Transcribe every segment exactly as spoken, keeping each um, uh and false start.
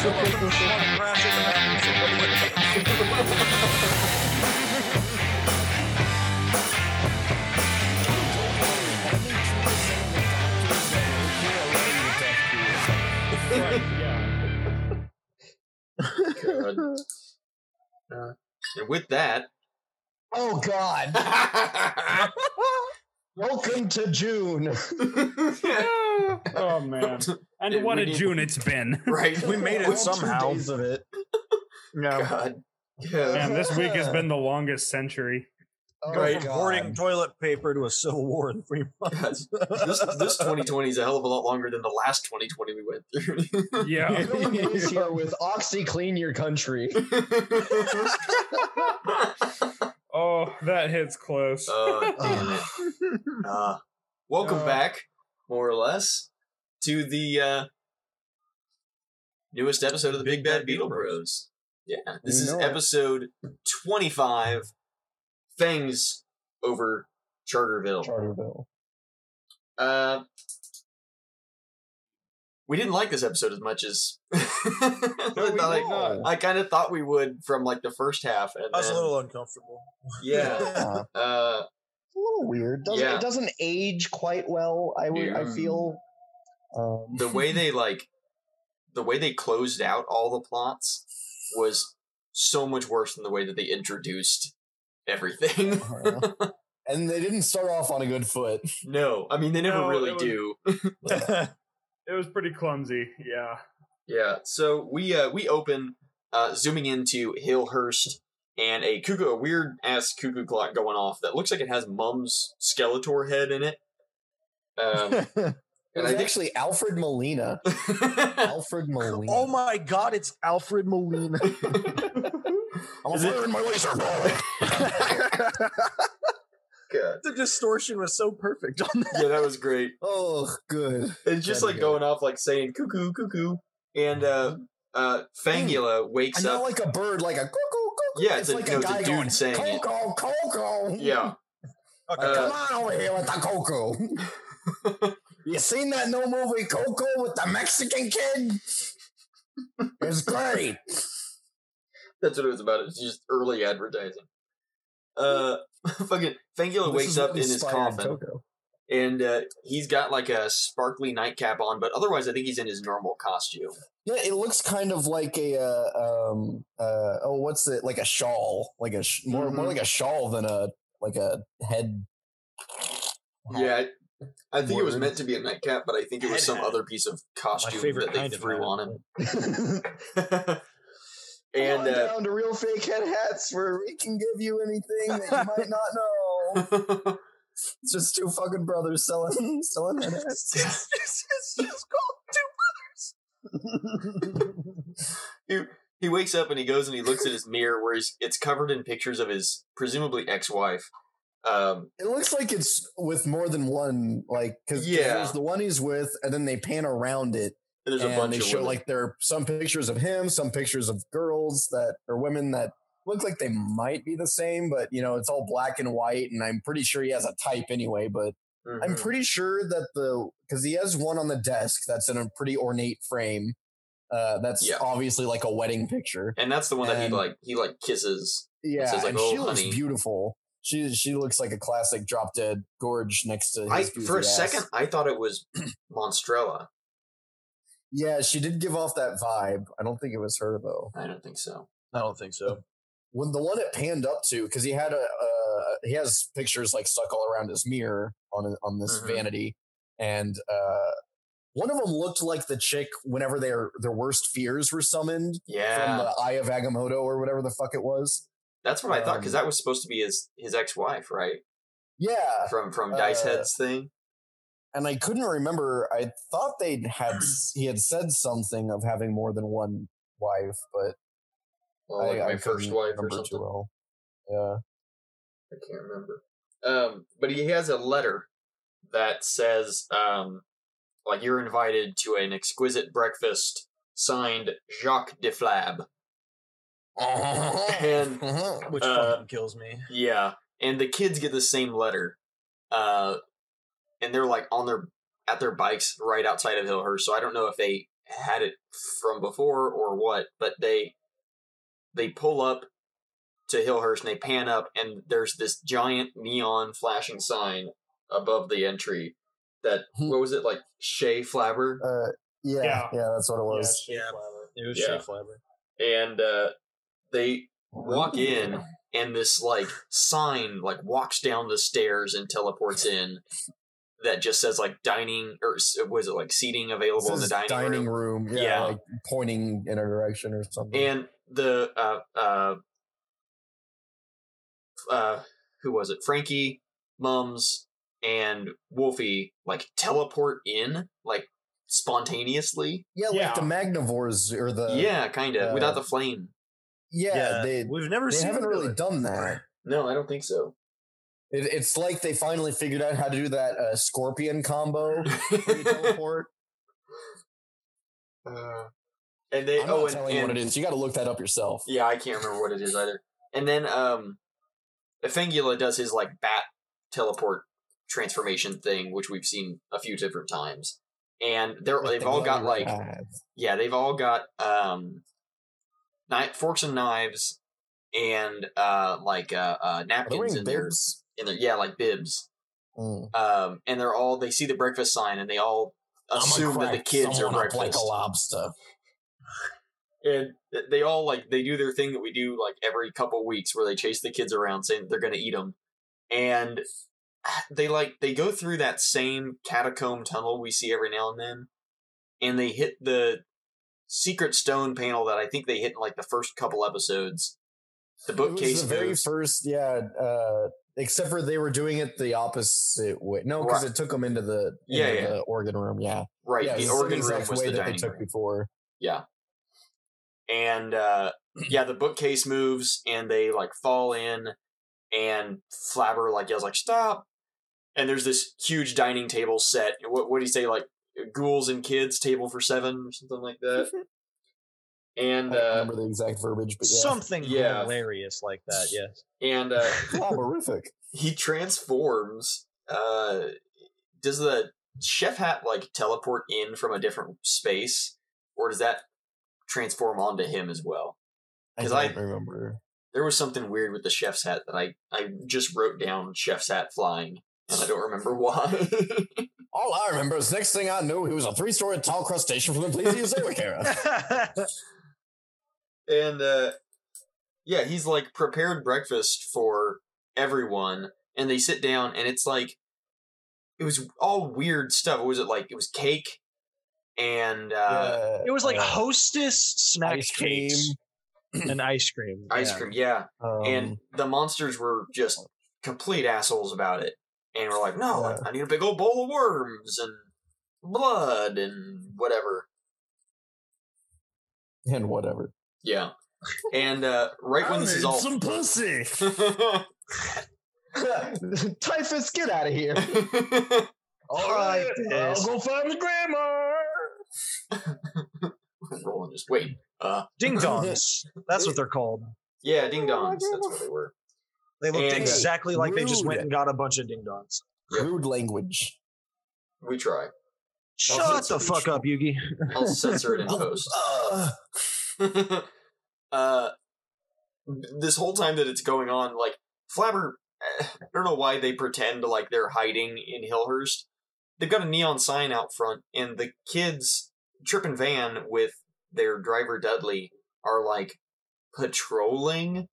Uh, and with that, oh God! Welcome to June. Oh man! And it, what a June to... it's been! Right, we made it somehow. Two days of it. No. God. Yeah. Man, this week has been the longest century. Oh, right, hoarding toilet paper to a civil war in three months. this this twenty twenty is a hell of a lot longer than the last twenty twenty we went through. Yeah, this year with Oxy Clean Your Country. Oh, that hits close. Uh, damn it. Uh, welcome uh, back, more or less, to the uh, newest episode of the Big Bad Beetle Bros. Yeah, this is episode twenty-five. Things over Charterville. Charterville. Uh, we didn't like this episode as much as no, I, like, I kind of thought we would from like the first half. And I was then, a little uncomfortable. Yeah, yeah. Uh, it's a little weird. Doesn't, yeah. It doesn't age quite well. I would. Yeah. I feel um, the way they like the way they closed out all the plots was so much worse than the way that they introduced everything. And they didn't start off on a good foot. No, I mean they never no, really was, do. It was pretty clumsy. Yeah. Yeah. So we uh we open uh zooming into Hillhurst and a cuckoo, a weird ass cuckoo clock going off that looks like it has Mum's Skeletor head in it. Um It was and I actually think... Alfred Molina. Alfred Molina. Oh my God, it's Alfred Molina. I'm firing my laser ball. The distortion was so perfect on that. Yeah, that was great. Oh, good. It's just That'd like going off like saying cuckoo, cuckoo. And uh, uh, Fangula wakes up. Not like a bird, like a cuckoo, cuckoo. Yeah, it's, it's a, like no, a guy a dude going, saying coco, coco. Yeah. Okay. Uh, Come on over here with the coco. You seen that new movie Coco with the Mexican kid? It's great. That's what it was about. It's just early advertising. Uh, fucking Fangula wakes up in his coffin, Coco. and uh, he's got like a sparkly nightcap on, but otherwise, I think he's in his normal costume. Yeah, it looks kind of like a uh, um uh oh, what's it like a shawl? Like a sh- more mm-hmm. more like a shawl than a like a head. Yeah. I think Word. It was meant to be a nightcap, but I think it was some other piece of costume that they threw on him. And uh, down to real fake head hats where we can give you anything that you might not know. It's just two fucking brothers selling selling head hats. it's, it's, it's just called Two Brothers. he, he wakes up and he goes and he looks at his mirror where he's, it's covered in pictures of his presumably ex-wife. Um, it looks like it's with more than one, like because yeah. there's the one he's with, and then they pan around it, and, there's and a bunch they of show women. Like there are some pictures of him, some pictures of girls that are women that look like they might be the same, but you know it's all black and white, and I'm pretty sure he has a type anyway. But mm-hmm. I'm pretty sure that the because he has one on the desk that's in a pretty ornate frame, uh, that's yeah. obviously like a wedding picture, and that's the one and, that he like he like kisses. Yeah, and, says, like, and oh, she honey. looks beautiful. She she looks like a classic drop dead gorge next to his I, for a ass. second I thought it was Monstrella. Yeah, she did give off that vibe. I don't think it was her though. I don't think so. I don't think so. When the one it panned up to, because he had a uh, he has pictures like stuck all around his mirror on a, on this mm-hmm. vanity, and uh, one of them looked like the chick whenever their their worst fears were summoned. Yeah. From the Eye of Agamotto or whatever the fuck it was. That's what I thought, because um, that was supposed to be his, his ex-wife, right? Yeah. From from Dice uh, Head's thing. And I couldn't remember. I thought they'd had he had said something of having more than one wife, but well, like I, my I first wife or something. Too well. Yeah, I can't remember. Um, but he has a letter that says, um, "Like you're invited to an exquisite breakfast." Signed, Jacques DeFlab. And, which uh, fucking kills me. Yeah, and the kids get the same letter, uh, and they're like on their at their bikes right outside of Hillhurst. So I don't know if they had it from before or what, but they they pull up to Hillhurst and they pan up, and there's this giant neon flashing sign above the entry that, what was it, like Chez Flabber? Uh, yeah, yeah, yeah, that's what it was. Yeah, yeah. It was yeah. Chez Flabber. And uh, they walk in, and this like sign like walks down the stairs and teleports in. That just says like dining, or was it like seating available in the dining, dining room? room yeah, yeah, like pointing in a direction or something. And the uh, uh, uh, who was it? Frankie, Mums, and Wolfie like teleport in like spontaneously. Yeah, like yeah. the Magnivores or the yeah, kind of uh, without the flame. Yeah, yeah. They we've never they seen haven't really done that. No, I don't think so. It, it's like they finally figured out how to do that uh, scorpion combo. teleport. Uh, and they, I'm not oh, and, telling and, you what it is. You got to look that up yourself. Yeah, I can't remember what it is either. And then um, Fangula does his like bat teleport transformation thing, which we've seen a few different times. And they're, they've all got like, knives. yeah, they've all got um, knife, forks and knives, and uh, like uh, uh, napkins in there. In their, yeah, like bibs. Mm. Um, and they're all, they see the breakfast sign and they all assume that the kids Someone are breakfast. Like a lobster. And they all like, they do their thing that we do like every couple weeks where they chase the kids around saying they're going to eat them. And they like, they go through that same catacomb tunnel we see every now and then. And they hit the secret stone panel that I think they hit in like the first couple episodes. The bookcase. It was the very first, yeah, uh, except for they were doing it the opposite way. No, because right. it took them into the into yeah, yeah. the organ room. Yeah, right. Yeah, the organ room was the dining room. They took before. Yeah, and uh, yeah, the bookcase moves and they like fall in, and Flabber like yells like stop, and there's this huge dining table set. What what do you say, like ghouls and kids table for seven or something like that? And I don't uh, remember the exact verbiage, but yeah. something yeah. hilarious like that, yes. And uh, horrific. He transforms. Uh, does the chef hat like teleport in from a different space, or does that transform onto him as well? Because I, I remember there was something weird with the chef's hat that I I just wrote down chef's hat flying, and I don't remember why. All I remember is next thing I knew, he was a three-story tall crustacean from the Plesiosauric era. And, uh, yeah, he's, like, prepared breakfast for everyone, and they sit down, and it's, like, it was all weird stuff. What was it, like, it was cake, and, uh... Yeah. It was, like, uh, hostess snack ice cream. And ice cream. Ice yeah. cream, yeah. Um, and the monsters were just complete assholes about it. And we're like, no, yeah. I need a big old bowl of worms, and blood, and whatever. And whatever. Yeah, and uh, right I when this is all some pussy, typhus, get out of here! All right, I'll go find my grandma. Rolling just wait, uh, ding dongs. That's what they're called. Yeah, ding dongs. That's what they were. They looked and exactly like rude. They just went and got a bunch of ding dongs. Yep. Rude language. We try. Shut the fuck up, Yugi. I'll censor it in post. Uh, uh, this whole time that it's going on, like Flabber, I don't know why they pretend like they're hiding in Hillhurst. They've got a neon sign out front, and the kids, Trip and Van, with their driver Dudley, are like patrolling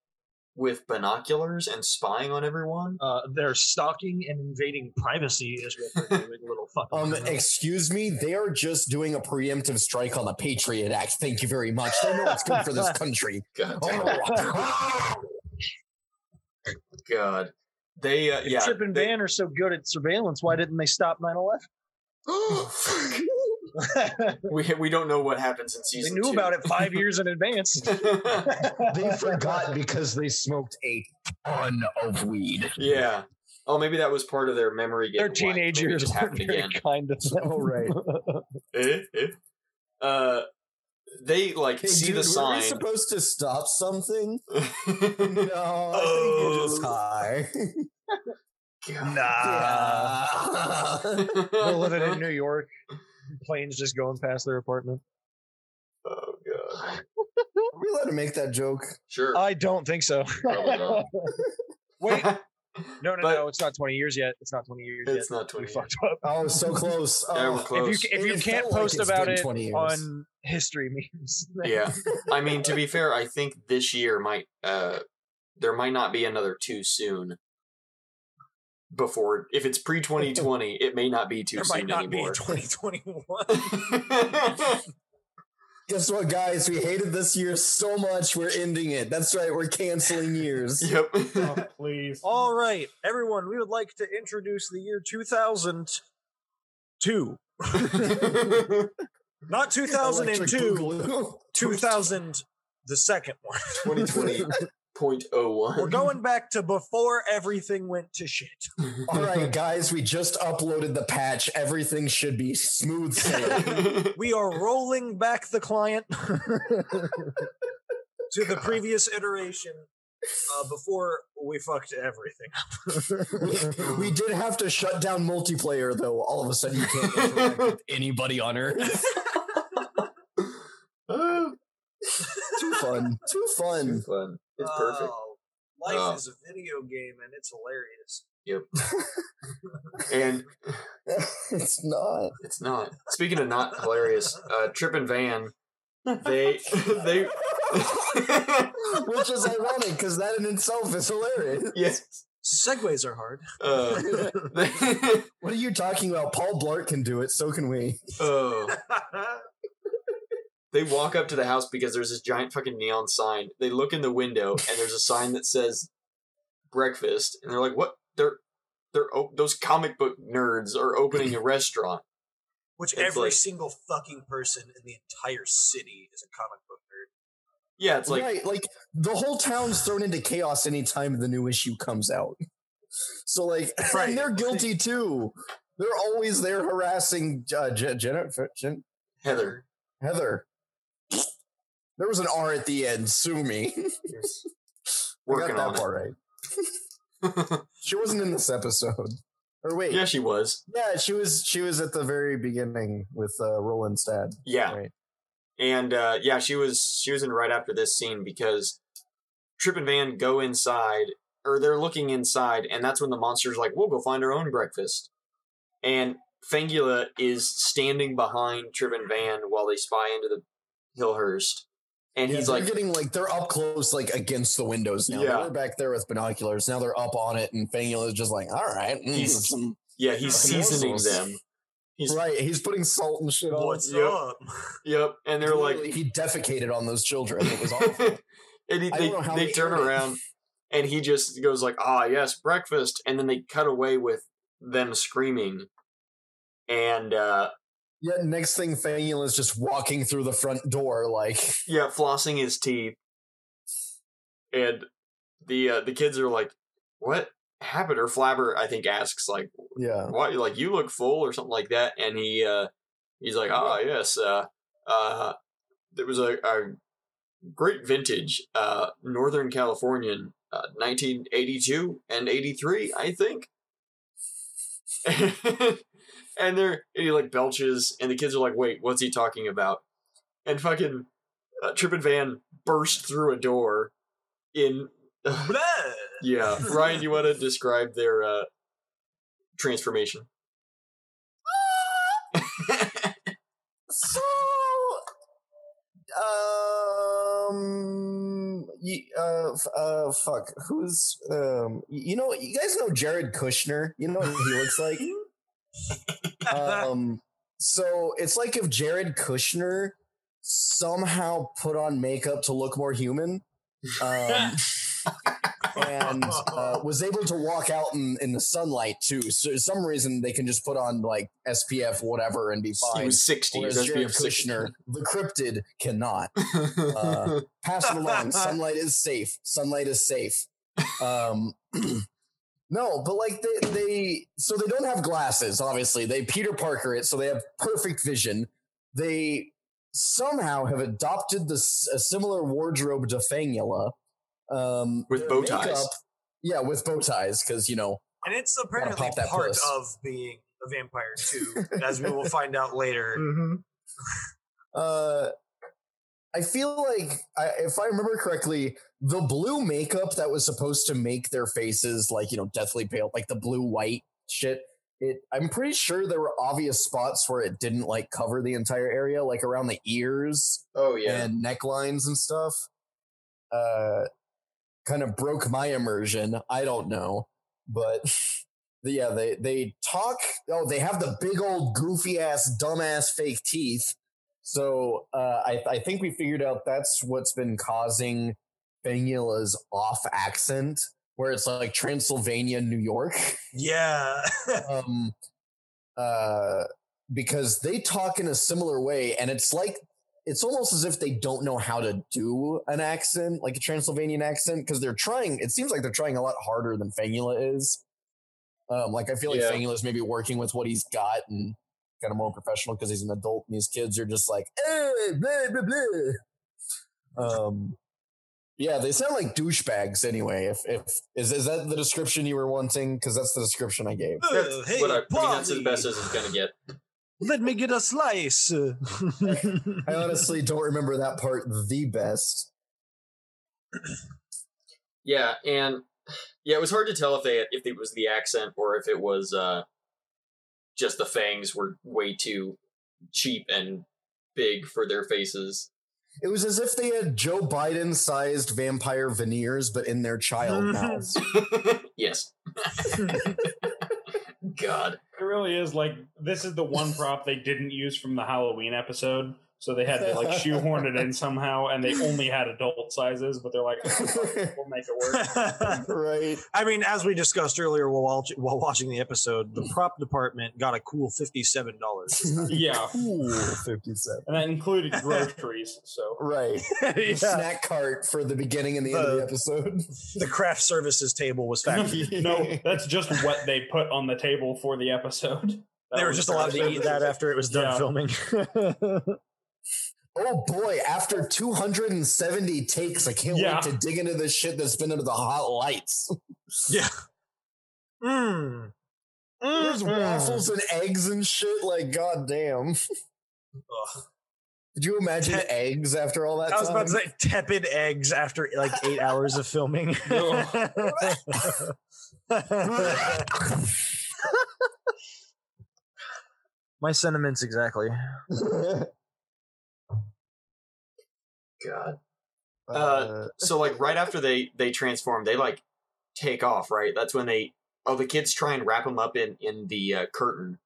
with binoculars and spying on everyone. Uh, they're stalking and invading privacy is what they're doing, little fucking... Um, excuse me, they are just doing a preemptive strike on the Patriot Act. Thank you very much. They know what's good for this country. God. Oh. God. They, uh, yeah. Trip and they... Van are so good at surveillance, why didn't they stop nine eleven? we we don't know what happens in season two. They knew two. about it five years in advance. They forgot because they smoked a ton of weed. Yeah. Oh, maybe that was part of their memory game. They're teenagers. Just happened again. Kind of. Oh, right. eh, eh. Uh, they like hey, see dude, the sign. Were we supposed to stop something? No, I think you're just high. Nah. Yeah. We're living in New York. Planes just going past their apartment. Are we allowed to make that joke? Sure. I don't think so. Probably not. Wait. No, no, but no! It's not twenty years yet. It's not twenty years yet. It's not twenty. We fucked up. Oh, it's so close. Oh. Yeah, we're close. If you, if you can't post like about it on history memes, then. Yeah. I mean, to be fair, I think this year might uh, there might not be another too soon. Before, if it's pre twenty twenty, it may not be too there soon might not anymore. Twenty twenty one. Guess what, guys? We hated this year so much, we're ending it. That's right, we're canceling years. Yep. Oh, please. All right, everyone, we would like to introduce the year two thousand two. Not two thousand two, two thousand, the second one. twenty twenty point oh one. We're going back to before everything went to shit. All right, guys, we just uploaded the patch. Everything should be smooth sailing. We are rolling back the client to the previous iteration uh, before we fucked everything up. we, we did have to shut down multiplayer, though. All of a sudden, you can't interact with anybody on Earth. Too fun. Too fun. Too fun. It's perfect. Oh, life oh. is a video game and it's hilarious. Yep. And it's not. It's not. Speaking of not hilarious, uh, Trip and Van, they they which is ironic because that in itself is hilarious. Yes. Segways are hard. Uh, what are you talking about? Paul Blart can do it. So can we. Oh. They walk up to the house because there's this giant fucking neon sign. They look in the window and there's a sign that says breakfast. And they're like, what? They're, they're, oh, those comic book nerds are opening a restaurant. Which it's every like, single fucking person in the entire city is a comic book nerd. Yeah, it's like. Right, like the whole town's thrown into chaos anytime the new issue comes out. So like, right. And they're guilty too. They're always there harassing uh, Jennifer, Jen- Heather. Heather. There was an R at the end. Sue me. Working got that on it. Right. She wasn't in this episode. Or wait. Yeah, she was. Yeah, she was. She was at the very beginning with uh, Roland Stad. Yeah. Right. And uh, yeah, she was. She was in right after this scene because Trip and Van go inside, or they're looking inside, and that's when the monster's like, "We'll go find our own breakfast." And Fangula is standing behind Trip and Van while they spy into the Hillhurst. And he's yeah, like, getting like, they're up close, like against the windows now. Yeah. They were back there with binoculars. Now they're up on it. And Fangula's just like, all right. Mm, he's, some yeah, he's seasoning muscles. Them. He's, right. He's putting salt and shit on. What's yep. up? Yep. And they're like, he defecated on those children. It was awful. And he, they, they, they turn around and he just goes like, ah, yes, breakfast. And then they cut away with them screaming. And, uh... yeah, next thing, Fangula's just walking through the front door, like... yeah, flossing his teeth. And the uh, the kids are like, what happened? Or Flabber, I think, asks, like, yeah, why, like, you look full or something like that. And he, uh, he's like, ah, oh, yes, uh, uh, there was a, a great vintage, uh, Northern Californian, uh, nineteen eighty-two and eighty-three, I think. And they're and he like belches, and the kids are like, "Wait, what's he talking about?" And fucking uh, Trip and Van burst through a door. In uh, yeah, Ryan, you want to describe their uh, transformation? so, um, uh, uh, fuck, who's um, you know, you guys know Jared Kushner. You know what he looks like. um so it's like if Jared Kushner somehow put on makeup to look more human um and uh, was able to walk out in, in the sunlight too, so for some reason they can just put on like S P F whatever and be fine. He was sixty. Whereas Jared Kushner, the cryptid, cannot. Uh pass it along. sunlight is safe sunlight is safe. um No, but like they, they, so they don't have glasses, obviously. They Peter Parker it, so they have perfect vision. They somehow have adopted this, a similar wardrobe to Fangula. Um, with bow ties. Makeup, yeah, with bow ties, because, you know. And it's apparently part puss. Of being a vampire, too, as we will find out later. Mm-hmm. Uh, I feel like, I, if I remember correctly, the blue makeup that was supposed to make their faces like, you know, deathly pale, like the blue white shit. It, I'm pretty sure there were obvious spots where it didn't like cover the entire area, like around the ears. Oh yeah, and necklines and stuff. Uh, kind of broke my immersion. I don't know, but yeah, they they talk. Oh, they have the big old goofy ass dumbass fake teeth. So uh, I I think we figured out that's what's been causing Fangula's off accent. Where it's like Transylvania, New York. Yeah. um, uh, because they talk in a similar way. And it's like, it's almost as if they don't know how to do an accent, like a Transylvanian accent. Because they're trying, it seems like they're trying a lot harder than Fangula is. Um, like, I feel like yeah. Fangula's maybe working with what he's got and kind of more professional because he's an adult and these kids are just like, eh, blah, blah, blah. Um, Yeah, they sound like douchebags anyway. If if is is that the description you were wanting? Because that's the description I gave. Uh, that's hey, what I, I mean, that's as best as it's gonna get. Let me get a slice. I honestly don't remember that part the best. Yeah, and yeah, it was hard to tell if they if it was the accent or if it was uh, just the fangs were way too cheap and big for their faces. It was as if they had Joe Biden-sized vampire veneers, but in their child mouths. Yes. God. It really is like, this is the one prop they didn't use from the Halloween episode, so they had to like shoehorn it in somehow, and they only had adult sizes, but they're like, oh, we'll make it work. Right. I mean, as we discussed earlier while while watching the episode, the prop department got a cool fifty-seven dollars. Yeah. Cool fifty-seven. And that included groceries, so. Right. Yeah. The snack cart for the beginning and the, the end of the episode. The craft services table was factored. No, that's just what they put on the table for the episode. That they were just allowed to eat that after it was done yeah. filming. Oh boy, after two hundred seventy takes, I can't yeah. wait to dig into this shit that's been under the hot lights. Yeah. Mmm. Mm. There's mm. waffles and eggs and shit, like goddamn. Did you imagine Te- eggs after all that time? I was time? about to say tepid eggs after like eight hours of filming. My sentiments exactly. God. Uh, uh, so like right after they, they transform, they like take off, right? That's when they, oh, the kids try and wrap them up in, in the uh, curtain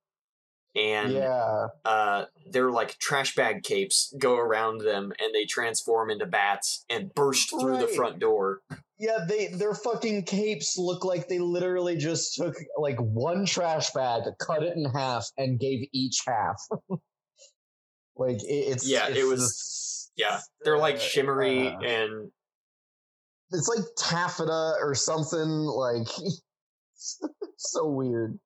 and yeah. uh, they're like trash bag capes go around them and they transform into bats and burst right. through the front door. Yeah. They, their fucking capes look like they literally just took like one trash bag, cut it in half and gave each half. Like it, it's, yeah, it's, it was, it's, yeah, they're like shimmery uh, and it's like taffeta or something like so weird.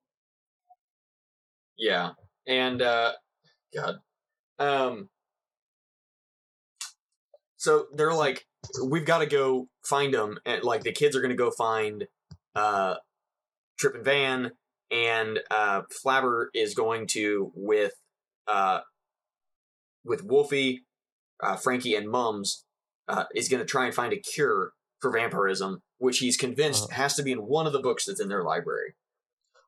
Yeah, and uh, God, um, so they're like, we've got to go find them, and like the kids are gonna go find uh, Trip and Van, and uh, Flabber is going to with uh, with Wolfie. Uh, Frankie and Mums uh, is going to try and find a cure for vampirism, which he's convinced uh-huh. has to be in one of the books that's in their library.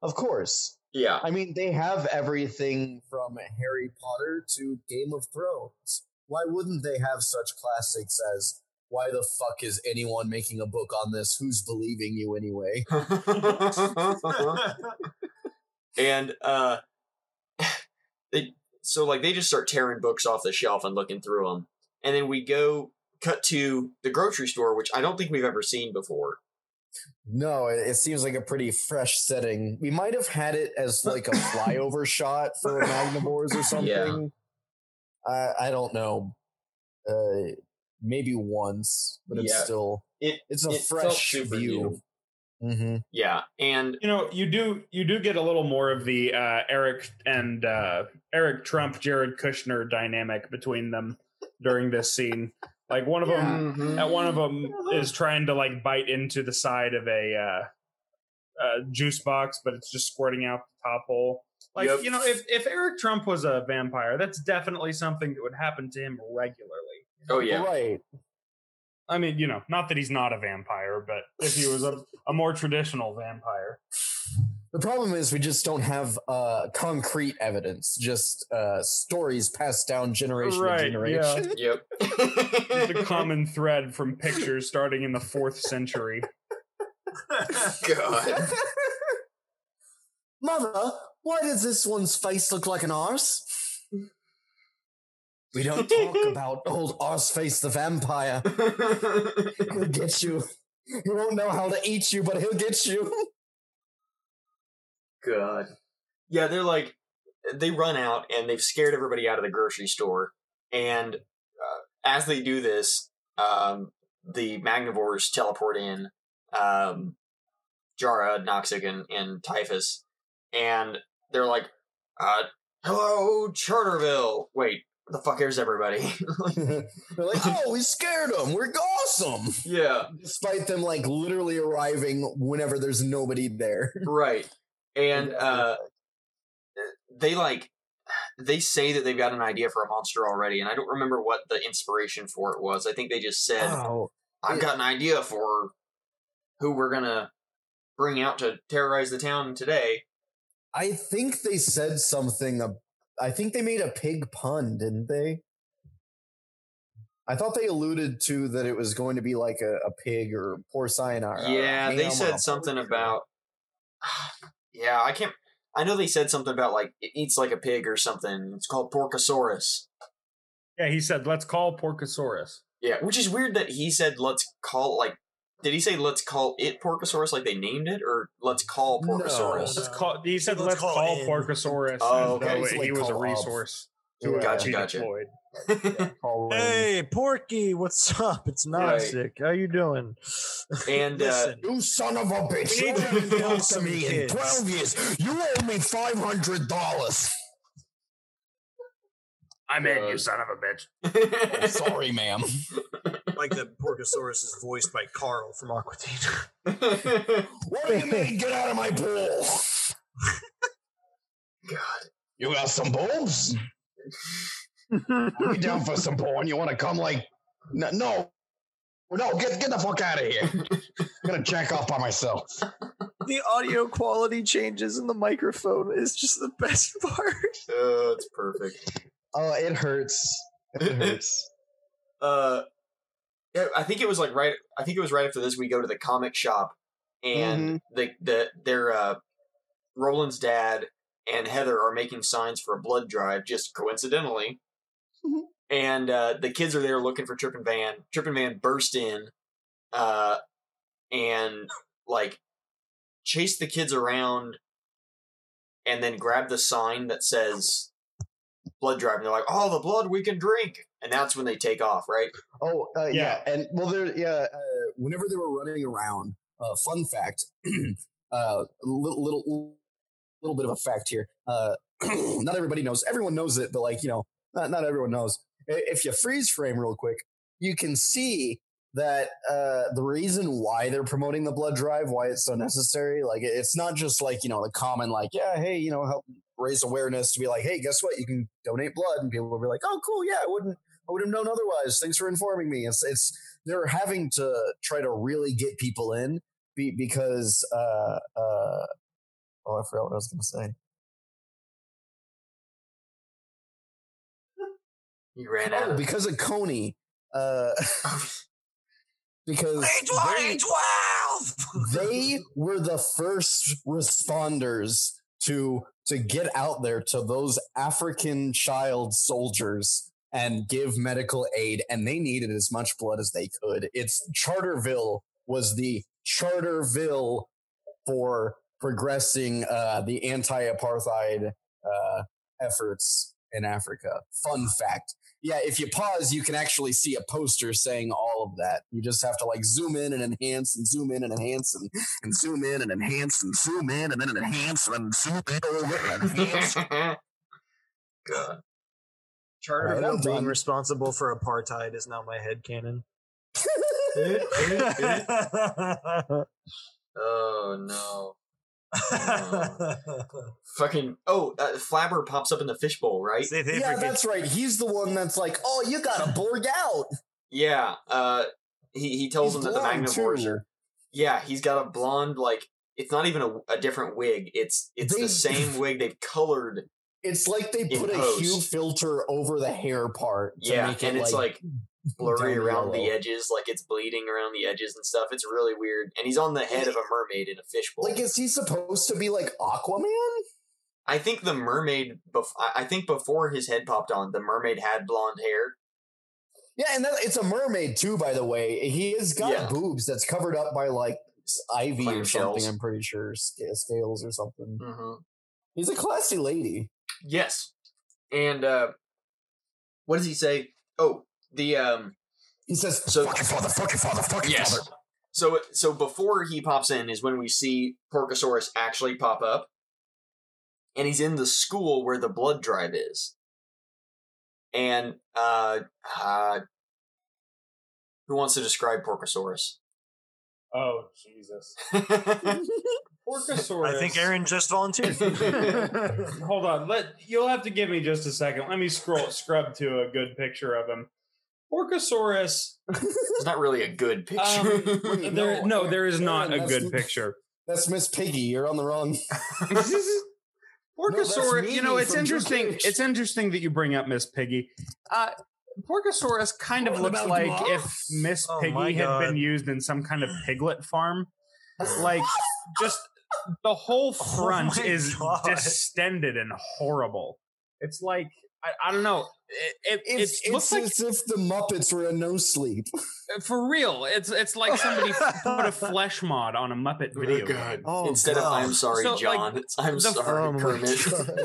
Of course. Yeah. I mean, they have everything from Harry Potter to Game of Thrones. Why wouldn't they have such classics as, why the fuck is anyone making a book on this? Who's believing you anyway? And, uh, they... So, like, they just start tearing books off the shelf and looking through them. And then we go cut to the grocery store, which I don't think we've ever seen before. No, it seems like a pretty fresh setting. We might have had it as, like, a flyover shot for Magnivores or something. Yeah. I, I don't know. Uh, maybe once, but it's yeah. still... It, it's a it fresh view. New. Mm-hmm. Yeah, and you know, you do you do get a little more of the uh, Eric and uh, Eric Trump, Jared Kushner dynamic between them during this scene. Like one of yeah. them, mm-hmm. at one of them is trying to like bite into the side of a uh, uh, juice box, but it's just squirting out the top hole. Like yep. you know, if if Eric Trump was a vampire, that's definitely something that would happen to him regularly. Oh yeah. Right. I mean, you know, not that he's not a vampire, but if he was a, a more traditional vampire. The problem is we just don't have uh, concrete evidence, just uh, stories passed down generation right, to generation. Yeah. Yep. It's a common thread from pictures starting in the fourth century. God. Mother, why does this one's face look like an arse? We don't talk about old Arseface the vampire. He'll get you. He won't know how to eat you, but he'll get you. God. Yeah, they're like, they run out and they've scared everybody out of the grocery store. And uh, as they do this, um, the Magnivores teleport in. Um, Jara, Noxic, and, and Typhus. And they're like, uh, hello, Charterville. Wait. The fuck, here's everybody. They're like, oh, we scared them. We're awesome. Yeah. Despite them, like, literally arriving whenever there's nobody there. Right. And uh, they, like, they say that they've got an idea for a monster already, and I don't remember what the inspiration for it was. I think they just said, oh, I've it- got an idea for who we're going to bring out to terrorize the town today. I think they said something about, I think they made a pig pun, didn't they? I thought they alluded to that it was going to be like a, a pig or porcine. Or yeah, they said something about... Yeah, I can't... I know they said something about like, it eats like a pig or something. It's called Porcosaurus. Yeah, he said, let's call Porcosaurus. Yeah, which is weird that he said, let's call... like. Did he say let's call it Porcosaurus like they named it, or let's call Porcosaurus? No. Let's call, he said let's, let's call, call Porcosaurus. Oh, okay. He, he was a resource. To yeah. Gotcha, gotcha. Yeah, hey, Porky, what's up? It's Noxic. Right. How you doing? And uh, you son of a bitch! You haven't talked to me kids. in twelve years. You owe me five hundred dollars. I'm in, uh, you son of a bitch. Oh, sorry, ma'am. Like the Porcosaurus is voiced by Carl from Aqua Teen. What do you mean, get out of my pool? God. You got some boobs? We down for some porn. You want to come like... No. No, no get, get the fuck out of here. I'm going to jack off by myself. The audio quality changes in the microphone is just the best part. Oh, it's perfect. Oh, it hurts. It hurts. uh, I think it was like right. I think it was right after this. We go to the comic shop, and mm-hmm. the the their uh, Roland's dad and Heather are making signs for a blood drive, just coincidentally. Mm-hmm. And uh, the kids are there looking for Trip and Van. Trip and Van burst in, uh, and like chase the kids around, and then grab the sign that says blood drive, and they're like, oh, the blood we can drink, and that's when they take off, right? Oh, uh, yeah. yeah, and well, there, yeah, uh, whenever they were running around, uh, fun fact, uh, little, little, little bit of a fact here. Uh, not everybody knows. Everyone knows it, but like you know, not not everyone knows. If you freeze frame real quick, you can see that uh, the reason why they're promoting the blood drive, why it's so necessary, like it's not just like you know the common like, yeah, hey, you know, help raise awareness to be like, hey, guess what? You can donate blood, and people will be like, oh, cool, yeah, I wouldn't, I would have known otherwise. Thanks for informing me. It's, it's they're having to try to really get people in be, because, uh, uh, oh, I forgot what I was gonna say. You ran out. Oh, because of Coney. Uh, because they, they were the first responders to to get out there to those African child soldiers and give medical aid, and they needed as much blood as they could. It's Charterville was the Charterville for progressing uh, the anti-apartheid uh, efforts in Africa. Fun fact. Yeah, if you pause, you can actually see a poster saying all of that. You just have to like zoom in and enhance and zoom in and enhance and, and zoom in and enhance and zoom in and then enhance and then zoom in and enhance. God. Charter right, being responsible for apartheid is now my headcanon. Oh, no. Fucking oh, uh, Flabber pops up in the fishbowl, right? They, they yeah, forget. That's right. He's the one that's like, "Oh, you gotta Borg out." Yeah, uh, he he tells he's him that the Magnivores are. Yeah, he's got a blonde, like it's not even a, a different wig. It's it's they, the same wig they've colored. It's like they put post. a hue filter over the hair part. To yeah, make it and like, it's like blurry around the edges, like it's bleeding around the edges and stuff. It's really weird. And he's on the head of a mermaid in a fishbowl. Like, is he supposed to be like Aquaman? I think the mermaid. Bef- I think before his head popped on, the mermaid had blonde hair. Yeah, and that, it's a mermaid too. By the way, he has got yeah. boobs that's covered up by like ivy Clam or shells. something. I'm pretty sure scales or something. Mm-hmm. He's a classy lady. Yes, and uh, what does he say? Oh, the um, he says, so, "Fuck your father, fuck your father, fuck your yes. father." So, so before he pops in is when we see Porcosaurus actually pop up, and he's in the school where the blood drive is, and uh, uh, who wants to describe Porcosaurus? Oh Jesus! Porcosaurus. I think Aaron just volunteered. Hold on, let you'll have to give me just a second. Let me scroll, scrub to a good picture of him. Porcosaurus. It's not really a good picture. Um, Wait, there, no, no, there is Aaron, not a good picture. That's Miss Piggy. You're on the wrong. Porcosaurus. No, you know, it's interesting. It's interesting that you bring up Miss Piggy. Uh, Porcosaurus kind of looks like if Miss Piggy oh had been used in some kind of piglet farm. Like, just the whole front oh is God. distended and horrible. It's like, I, I don't know. It, it, it's it looks it's like, as if the Muppets were in No Sleep. For real. It's it's like somebody put a flesh mod on a Muppet video oh game. Oh Instead God. of I'm sorry, so, John, like, it's I'm the, sorry, oh Kermit.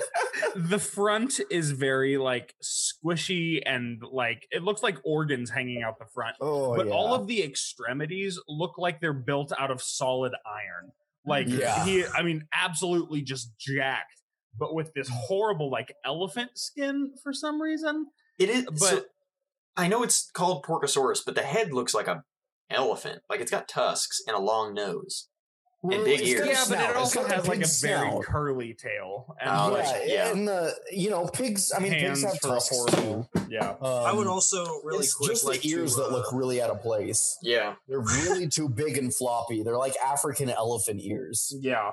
The front is very, like, squishy and, like, it looks like organs hanging out the front. Oh, but yeah. all of the extremities look like they're built out of solid iron. Like, yeah. he, I mean, absolutely just jacked. But with this horrible, like, elephant skin for some reason. It is, but so, I know it's called Porcosaurus, but the head looks like a elephant. Like, it's got tusks and a long nose and well, big ears. Yeah, but it also has, like, a snout. very curly tail. And oh, like, yeah, yeah, and the, you know, pigs, I mean, pigs have tusks. Horrible, yeah. Um, I would also really quick just like the ears to, uh, that look really out of place. Yeah. They're really too big and floppy. They're like African elephant ears. Yeah.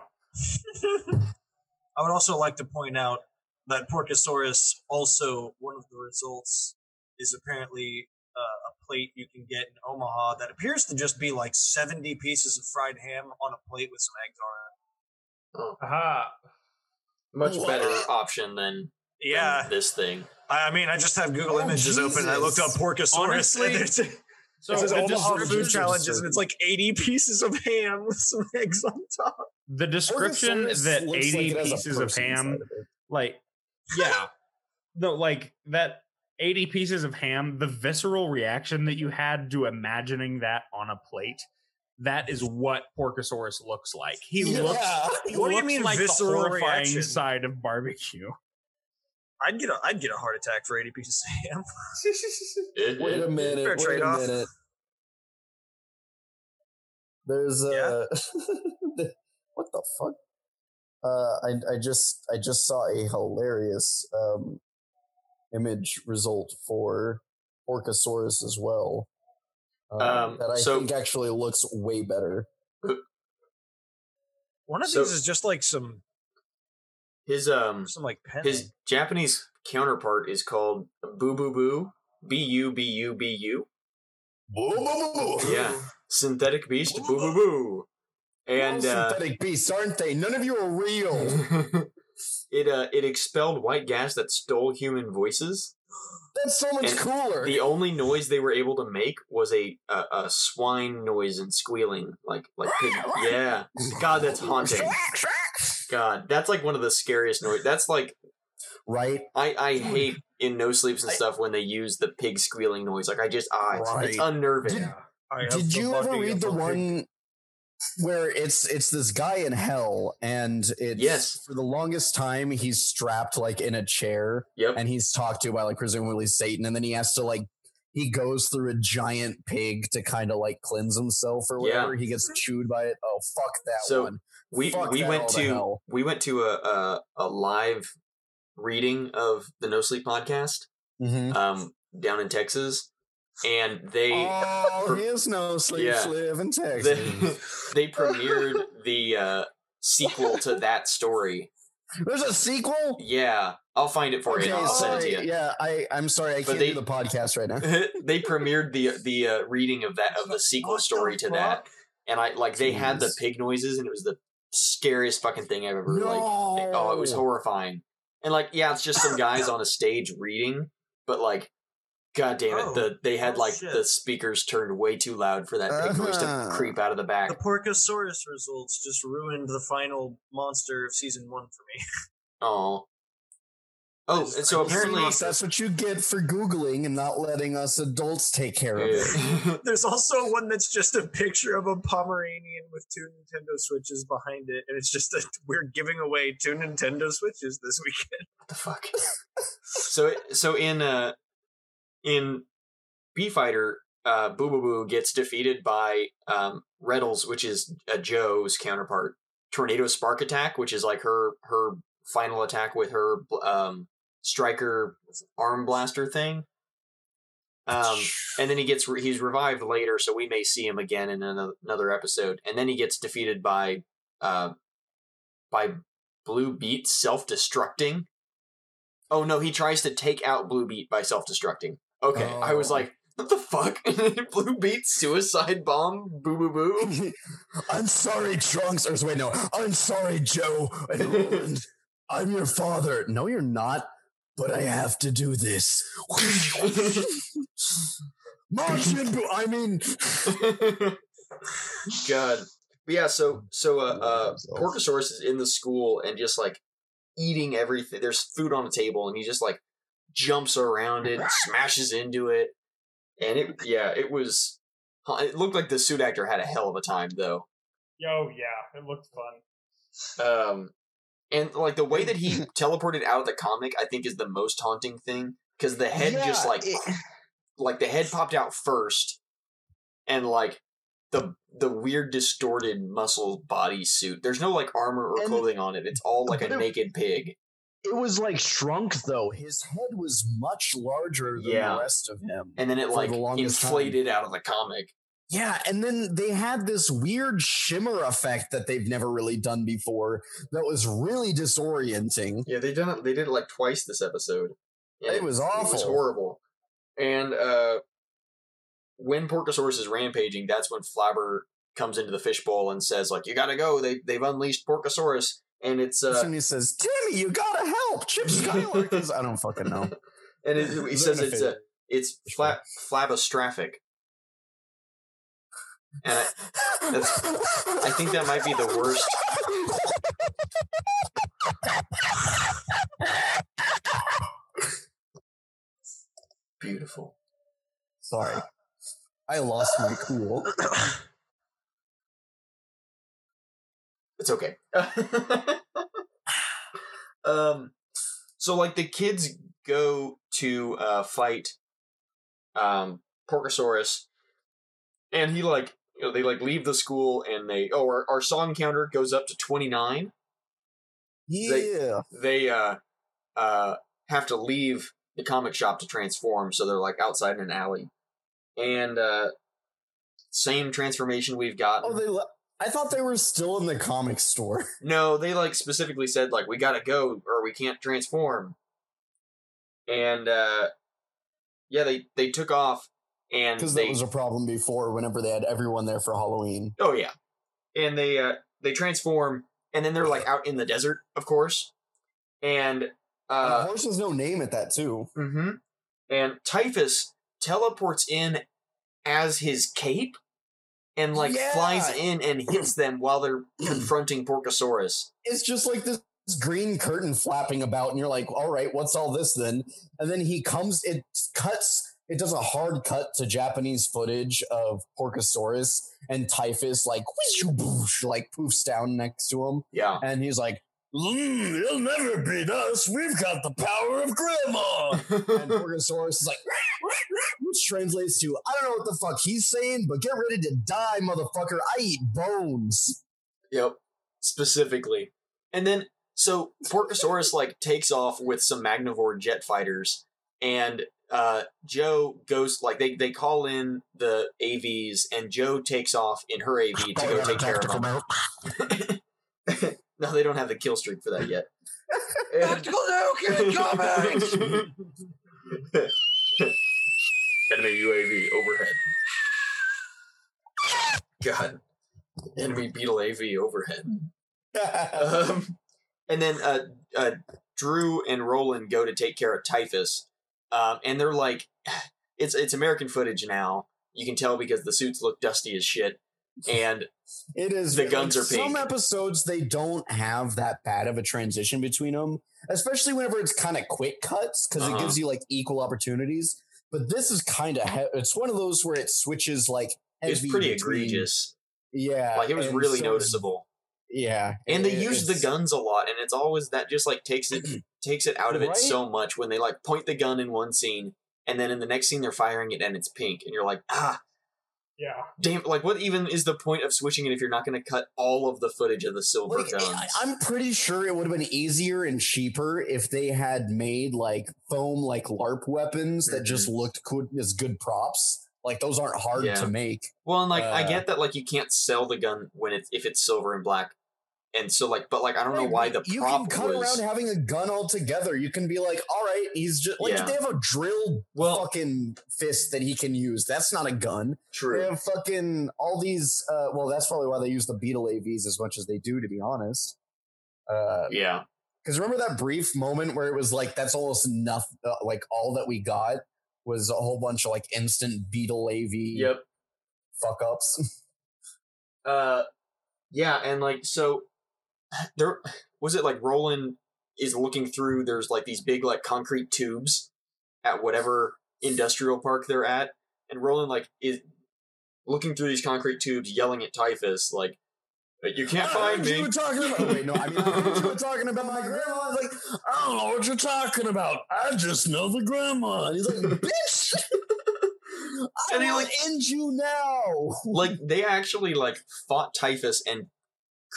I would also like to point out that Porcosaurus also, one of the results is apparently uh, a plate you can get in Omaha that appears to just be like seventy pieces of fried ham on a plate with some eggs on it. Aha. Much what? better option than, yeah. than this thing. I mean, I just have Google oh, Images Jesus. open and I looked up Porcosaurus. Honestly, and so it says Omaha Food Challenges, and it's like eighty pieces of ham with some eggs on top. The description that eighty like pieces of ham, of like, yeah, no, like that eighty pieces of ham, the visceral reaction that you had to imagining that on a plate, that is what Porcosaurus looks like. He yeah. looks, he what looks do you mean like visceral the horrifying reaction? Side of barbecue. I'd get a, I'd get a heart attack for eighty pieces of ham. Wait a minute, Fair wait trade-off. a minute. There's a... Yeah. What the fuck? Uh, I I just I just saw a hilarious um, image result for Porcosaurus as well. Um, um, that I so, think actually looks way better. One of so, these is just like some his um some like pen his thing. Japanese counterpart is called Bububoo, B U B U B U. Bububoo. Yeah, synthetic beast Bububoo. And uh, synthetic beasts, aren't they? None of you are real. it uh, it expelled white gas that stole human voices. That's so much and cooler. The only noise they were able to make was a a, a swine noise and squealing, like like pig. Yeah. God, that's haunting. God, that's like one of the scariest noises. That's like right. I I hate in No Sleeps and stuff when they use the pig squealing noise. Like I just ah, it's, right. it's unnerving. Did, yeah. did you ever read the one? Where it's it's this guy in hell, and it's yes. for the longest time he's strapped like in a chair, yep. and he's talked to by like presumably Satan, and then he has to like he goes through a giant pig to kind of like cleanse himself or whatever. Yeah. He gets chewed by it. Oh, fuck that so one. We fuck we went to hell. we went to a, a a live reading of the No Sleep podcast mm-hmm. um down in Texas, and they oh pre- his No Sleep yeah, live in Texas. They, they premiered the uh, sequel to that story. There's a sequel? Yeah. I'll find it for okay, you. I'll sorry. send it to you. Yeah, I, I'm sorry. I but can't they, do the podcast right now. They premiered the the uh, reading of that of the sequel what story the to that. And I like they Jeez. had the pig noises, and it was the scariest fucking thing I've ever no. like oh, it was horrifying. And like, yeah, it's just some guys on a stage reading, but like god damn it, oh, the they had oh, like shit. the speakers turned way too loud for that pig uh-huh. noise to creep out of the back. The Porcosaurus results just ruined the final monster of season one for me. Oh. Oh, and so apparently that's what you get for Googling and not letting us adults take care of it. There's also one that's just a picture of a Pomeranian with two Nintendo Switches behind it, and it's just that we're giving away two Nintendo Switches this weekend. What the fuck? so, so in uh, in B Fighter, uh, Bububoo gets defeated by um, Reddles, which is a Joe's counterpart. Tornado Spark Attack, which is like her her final attack with her um. striker arm blaster thing, um and then he gets re- he's revived later, so we may see him again in another, another episode. And then he gets defeated by uh by Blue Beat self-destructing. Oh no, he tries to take out Blue Beat by self-destructing. Okay. oh. I was like, what the fuck? Blue Beat suicide bomb Bububoo. I'm sorry, Trunks. Or wait, no, I'm sorry, Joe. I'm your father. No, you're not. But I have to do this. Martian, I mean, God. But yeah, so so uh, uh, Porcosaurus is in the school and just like eating everything. There's food on the table, and he just like jumps around it, smashes into it, and it yeah, it was. It looked like the suit actor had a hell of a time, though. Oh yeah, it looked fun. Um. And, like, the way that he teleported out of the comic, I think, is the most haunting thing. Because the head yeah, just, like, it... like, the head popped out first. And, like, the the weird distorted muscle body suit. There's no, like, armor or and clothing on it. It's all, like, a it, naked pig. It was, like, shrunk, though. His head was much larger than yeah. the rest of him. And then it, like, the inflated time. out of the comic. Yeah, and then they had this weird shimmer effect that they've never really done before that was really disorienting. Yeah, they done it, they did it like twice this episode. It, it was awful. It was horrible. And uh, when Porcosaurus is rampaging, that's when Flabber comes into the fishbowl and says, like, you gotta go, they, they've unleashed Porcosaurus. And it's... Uh, and he says, Timmy, you gotta help! Chip Skylark is... I don't fucking know. And it, he it's says it's, a, it's fla- Flabastraphic. And I, that's, I think that might be the worst. Beautiful. Sorry. I lost my cool. It's okay. um, so, like, the kids go to uh, fight um, Porcosaurus, and he, like, you know, they like leave the school and they oh our, our song counter goes up to twenty-nine. Yeah. They, they uh uh have to leave the comic shop to transform, so they're like outside in an alley. And uh same transformation we've gotten. Oh, they le- I thought they were still in the comic store. No, they like specifically said like we gotta go or we can't transform. And uh yeah, they, they took off. Because that was a problem before whenever they had everyone there for Halloween. Oh, yeah. And they uh, they transform, and then they're, like, out in the desert, of course. And... Uh, the horse has no name at that, too. Mm-hmm. And Typhus teleports in as his cape and, like, yeah. flies in and hits them while they're confronting Porcosaurus. It's just like this green curtain flapping about, and you're like, all right, what's all this, then? And then he comes... It cuts... It does a hard cut to Japanese footage of Porcosaurus, and Typhus like whoosh, like poofs down next to him. Yeah. And he's like, Mm, it'll never beat us. We've got the power of Grandma. And Porcosaurus is like, which translates to, I don't know what the fuck he's saying, but get ready to die, motherfucker. I eat bones. Yep, specifically. And then, so Porcosaurus, like, takes off with some Magnivore jet fighters, and uh, Joe goes, like, they, they call in the A Vs, and Joe takes off in her A V to go take care of them. No, they don't have the kill streak for that yet. Tactical nuke incoming! Enemy U A V overhead. God. Enemy Beetle A V overhead. um, and then uh, uh, Drew and Roland go to take care of Typhus. Um, and they're like, it's it's American footage now. You can tell because the suits look dusty as shit. And it is the guns like, are pink. Some episodes they don't have that bad of a transition between them, especially whenever it's kind of quick cuts because uh-huh. it gives you like equal opportunities. But this is kind of he- it's one of those where it switches like heavy it's pretty between. Egregious. Yeah, like it was really so noticeable. Yeah, and they use the guns a lot, and it's always that just like takes it takes it out of right? it so much when they like point the gun in one scene and then in the next scene they're firing it and it's pink and you're like ah. Yeah. Damn, like, what even is the point of switching it if you're not going to cut all of the footage of the silver like, guns? I, I'm pretty sure it would have been easier and cheaper if they had made, like, foam, like, LARP weapons mm-hmm. that just looked good as good props. Like, those aren't hard yeah. to make. Well, and, like, uh, I get that, like, you can't sell the gun when it's if it's silver and black. And so, like, but, like, I don't right, know why the you prop You can cut was... around having a gun altogether. You can be like, all right, he's just... Like, yeah. they have a drill well, fucking fist that he can use. That's not a gun. True. They have fucking all these... Uh, well, that's probably why they use the Beetle A Vs as much as they do, to be honest. Uh, yeah. Because remember that brief moment where it was like, that's almost enough... Uh, like, all that we got was a whole bunch of, like, instant Beetle A V yep. fuck-ups. uh, yeah, and, like, so... There was it like Roland is looking through. There's like these big like concrete tubes at whatever industrial park they're at, and Roland like is looking through these concrete tubes, yelling at Typhus like, "You can't oh, find me." You were talking about? Oh, wait, no, I mean, you were talking about my grandma. Like, I don't know what you're talking about. I just know the grandma. And he's like, "Bitch, I and he, like, will end you now." Like they actually like fought Typhus and.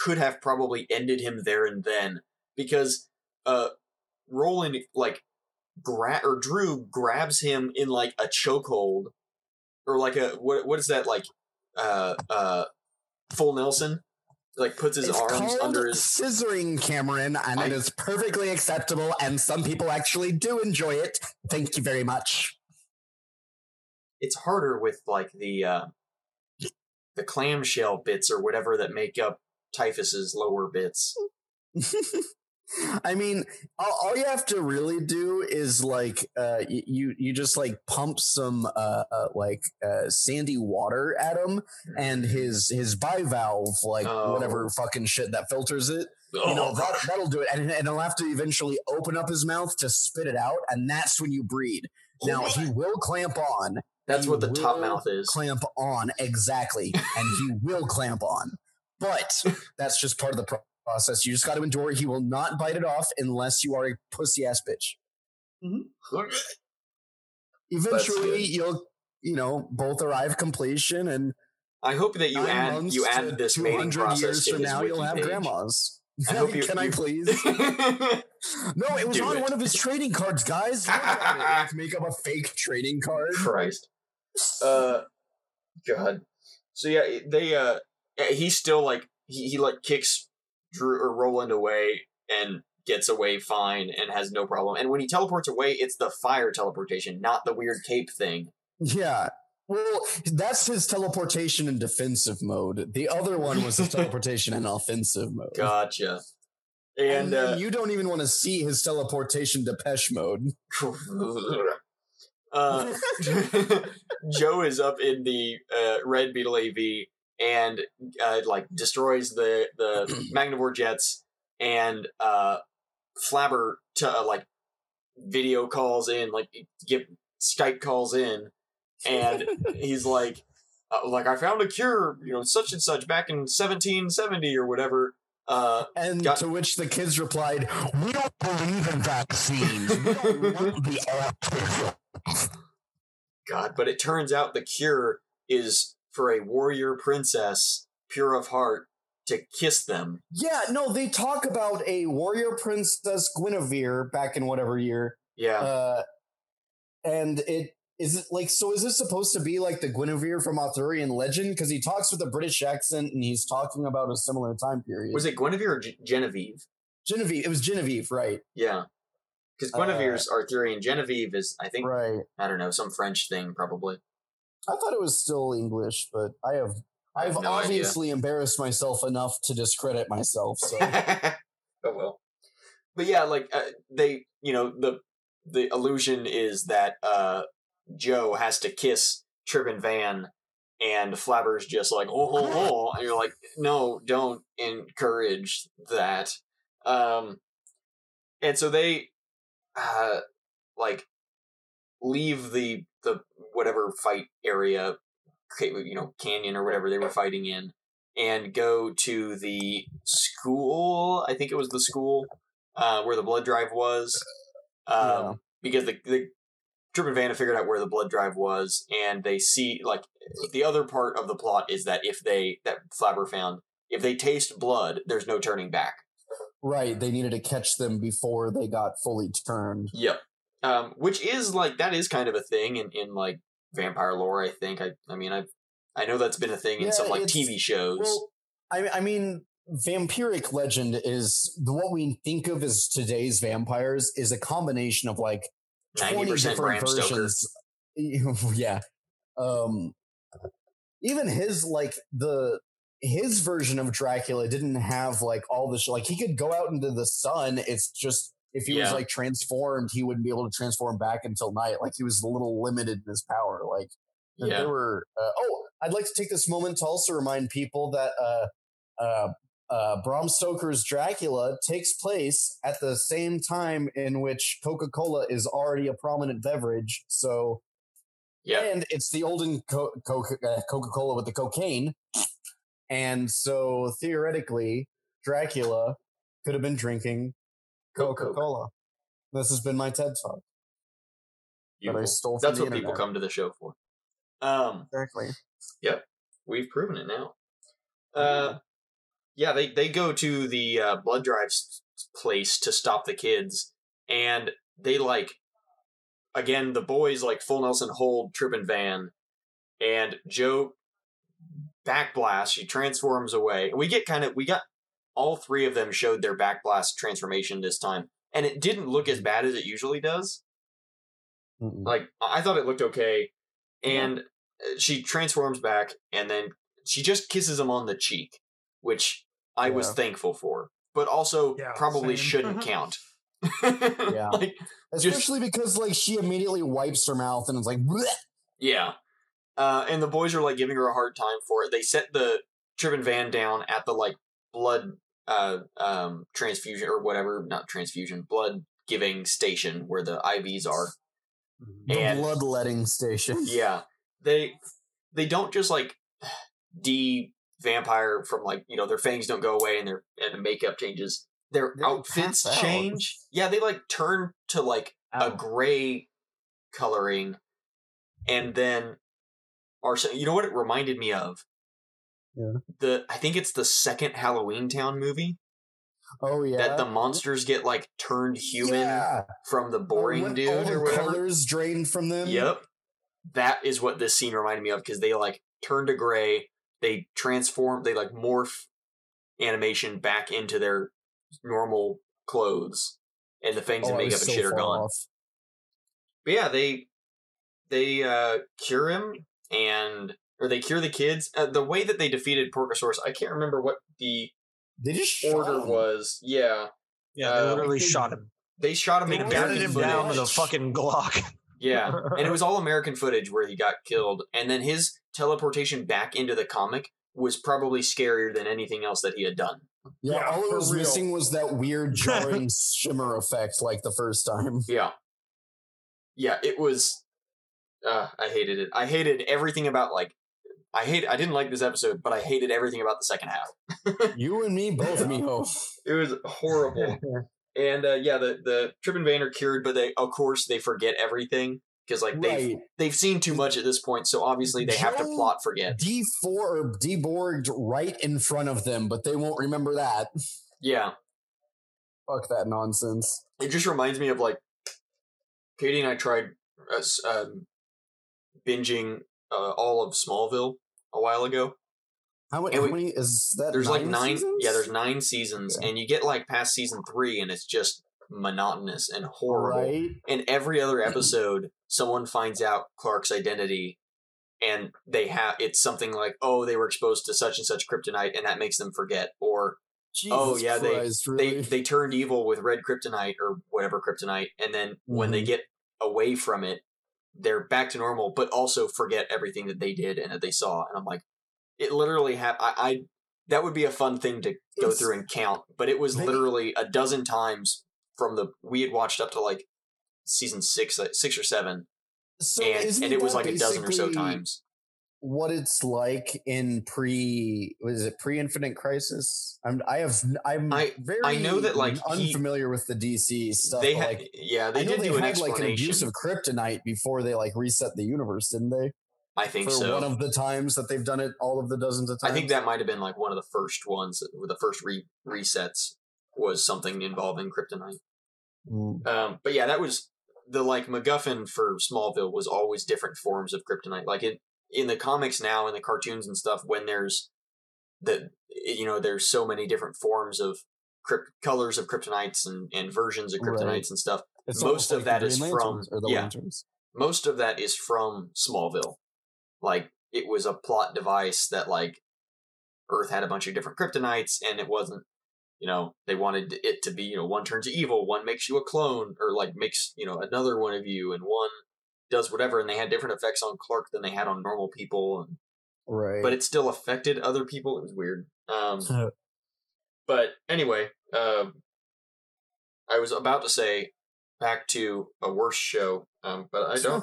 Could have probably ended him there and then because uh, Roland like gra- or Drew grabs him in like a chokehold or like a what what is that like uh uh full Nelson like puts his it's arms under his scissoring Cameron and I... it is perfectly acceptable and some people actually do enjoy it. Thank you very much. It's harder with like the uh, the clamshell bits or whatever that make up. Typhus's lower bits. I mean, all, all you have to really do is like uh, you you just like pump some uh, uh, like uh, sandy water at him, and his his bivalve like oh. whatever fucking shit that filters it. Oh. You know that, that'll do it, and and he'll have to eventually open up his mouth to spit it out, and that's when you breed. Oh now he will clamp on. That's he what the top mouth is. Clamp on exactly, and he will clamp on. But that's just part of the process. You just got to endure. He will not bite it off unless you are a pussy-ass bitch. Mm-hmm. Eventually, you'll, you know, both arrive completion, and I hope that you add you add this mating process years from now. You'll have page. Grandmas. I hope you, Can you... I please? No, it was Do on it. one of his trading cards, guys. Make up a fake trading card. Christ. Uh, God. So yeah, they uh. He's still like he, he like kicks Drew or Roland away and gets away fine and has no problem. And when he teleports away, it's the fire teleportation, not the weird cape thing. Yeah, well, that's his teleportation in defensive mode. The other one was his teleportation in offensive mode. Gotcha. And, and uh, you don't even want to see his teleportation Depeche Mode. uh, Joe is up in the uh, Red Beetle A V. And uh, like destroys the the Magnivore jets, and uh, Flabber t- uh, like video calls in, like give Skype calls in, and he's like, uh, like I found a cure, you know, such and such back in seventeen seventy or whatever, Uh, and got- to which the kids replied, "We don't believe in vaccines. We don't want the autism." God, but it turns out the cure is for a warrior princess, pure of heart, to kiss them. Yeah, no, they talk about a warrior princess Guinevere back in whatever year. Yeah. Uh, and it is it like, so is this supposed to be like the Guinevere from Arthurian legend? Because he talks with a British accent and he's talking about a similar time period. Was it Guinevere or G- Genevieve? Genevieve. It was Genevieve, right? Yeah. Because Guinevere's uh, Arthurian. Genevieve is, I think, right. I don't know, some French thing probably. I thought it was still English, but I have I've I have no obviously idea. Embarrassed myself enough to discredit myself. So, oh well. But yeah, like uh, they, you know, the the illusion is that uh, Joe has to kiss Trip and Van, and Flabber's just like, oh, oh, oh, and you're like, no, don't encourage that. Um, and so they. Uh, like leave the the whatever fight area, you know, canyon or whatever they were fighting in, and go to the school. I think it was the school uh, where the blood drive was, um, yeah. because the the Trip and Vanna figured out where the blood drive was, and they see like the other part of the plot is that if they that Flabber found if they taste blood, there's no turning back. Right, they needed to catch them before they got fully turned. Yep. Um, which is like, that is kind of a thing in, in like vampire lore, I think. I I mean, I I know that's been a thing yeah, in some like T V shows. Well, I, I mean, vampiric legend is, what we think of as today's vampires is a combination of like ninety percent different Bram versions. Stoker. Yeah. Um, even his, like the... his version of Dracula didn't have like all the sh- like he could go out into the sun. It's just if he yeah. was like transformed, he wouldn't be able to transform back until night. Like he was a little limited in his power. Like yeah. there were. Uh, oh, I'd like to take this moment to also remind people that uh, uh, uh, Bram Stoker's Dracula takes place at the same time in which Coca-Cola is already a prominent beverage. So yeah, and it's the olden co- co- uh, Coca-Cola with the cocaine. And so, theoretically, Dracula could have been drinking Coca-Cola. This has been my TED Talk. That I stole from That's the what internet. People come to the show for. Um, exactly. Yep. We've proven it now. Uh, yeah, they, they go to the uh, blood drive place to stop the kids. And they, like, again, the boys, like, full Nelson hold Trip and Van. And Joe... backblast, she transforms away. We get kind of, we got all three of them showed their backblast transformation this time, and it didn't look as bad as it usually does. Mm-mm. Like, I thought it looked okay, and yeah. she transforms back, and then she just kisses him on the cheek, which I yeah. was thankful for, but also yeah, probably same. Shouldn't count. yeah. Like, especially just, because, like, she immediately wipes her mouth, and it's like, bleh! Yeah. Uh, and the boys are, like, giving her a hard time for it. They set the Trip and Van down at the, like, blood uh, um, transfusion or whatever. Not transfusion. Blood-giving station where the I Vs are. The and, bloodletting station. Yeah. They they don't just, like, de-vampire from, like, you know, their fangs don't go away and their and the makeup changes. Their they outfits change. Out. Yeah, they, like, turn to, like, Ow. a gray coloring and then... Or so, you know what it reminded me of? Yeah. The I think it's the second Halloween Town movie. Oh yeah. That the monsters get like turned human yeah. from the boring oh, dude all or whatever. Colors drained from them. Yep. That is what this scene reminded me of because they like turn to gray, they transform, they like morph animation back into their normal clothes, and the fangs oh, and makeup and so shit are gone. Off. But yeah, they they uh, cure him. And or they cure the kids. Uh, the way that they defeated Porcosaurus, I can't remember what the they just order shot him. was. Yeah, yeah, uh, they literally they, shot him. They shot him. They batted him footage. down with a fucking Glock. Yeah, and it was all American footage where he got killed, and then his teleportation back into the comic was probably scarier than anything else that he had done. Yeah, yeah all it was real. missing was that weird jarring shimmer effect, like the first time. Yeah, yeah, it was. Uh, I hated it. I hated everything about like I hate. I didn't like this episode, but I hated everything about the second half. You and me both, mijo. It was horrible. And uh, yeah, the the Trip and Van are cured, but they of course they forget everything because like right. they've they've seen too much at this point, so obviously they Joe have to plot forget. D four or deborged right in front of them, but they won't remember that. Yeah. Fuck that nonsense. It just reminds me of like Katie and I tried uh, um, binging uh, all of Smallville a while ago. How, how we, many is that? There's nine like nine. Seasons? Yeah, there's nine seasons, yeah. And you get like past season three, and it's just monotonous and horrible. Right? And every other episode, someone finds out Clark's identity, and they have it's something like, oh, they were exposed to such and such kryptonite, and that makes them forget, or. Jesus oh yeah, Christ, they, really? they they turned evil with red kryptonite or whatever kryptonite, and then mm-hmm. when they get away from it, they're back to normal, but also forget everything that they did and that they saw. And I'm like, it literally ha- I, I that would be a fun thing to go it's, through and count, but it was they, literally a dozen times from the we had watched up to like season six, like six or seven, so and and it was like a dozen or so times. What it's like in pre was it pre Infinite Crisis? I'm I have I'm I, very I know that like unfamiliar he, with the D C stuff. They had, like yeah, they I know did they do had an like an abuse of kryptonite before they like reset the universe, didn't they? I think For so. One of the times that they've done it, all of the dozens of times. I think that might have been like one of the first ones. The first re- resets was something involving kryptonite. Mm. Um, but yeah, that was the like MacGuffin for Smallville was always different forms of kryptonite, like it. In the comics now, in the cartoons and stuff, when there's the, you know, there's so many different forms of crypt, colors of kryptonites and, and versions of kryptonites right. and stuff. It's most of like that is from, yeah, lanterns. Most of that is from Smallville. Like it was a plot device that like Earth had a bunch of different kryptonites and it wasn't, you know, they wanted it to be, you know, one turns evil, one makes you a clone or like makes, you know, another one of you and one, does whatever, and they had different effects on Clark than they had on normal people, and, right? But it still affected other people. It was weird. Um, but anyway, um, I was about to say back to a worse show, um, but I don't.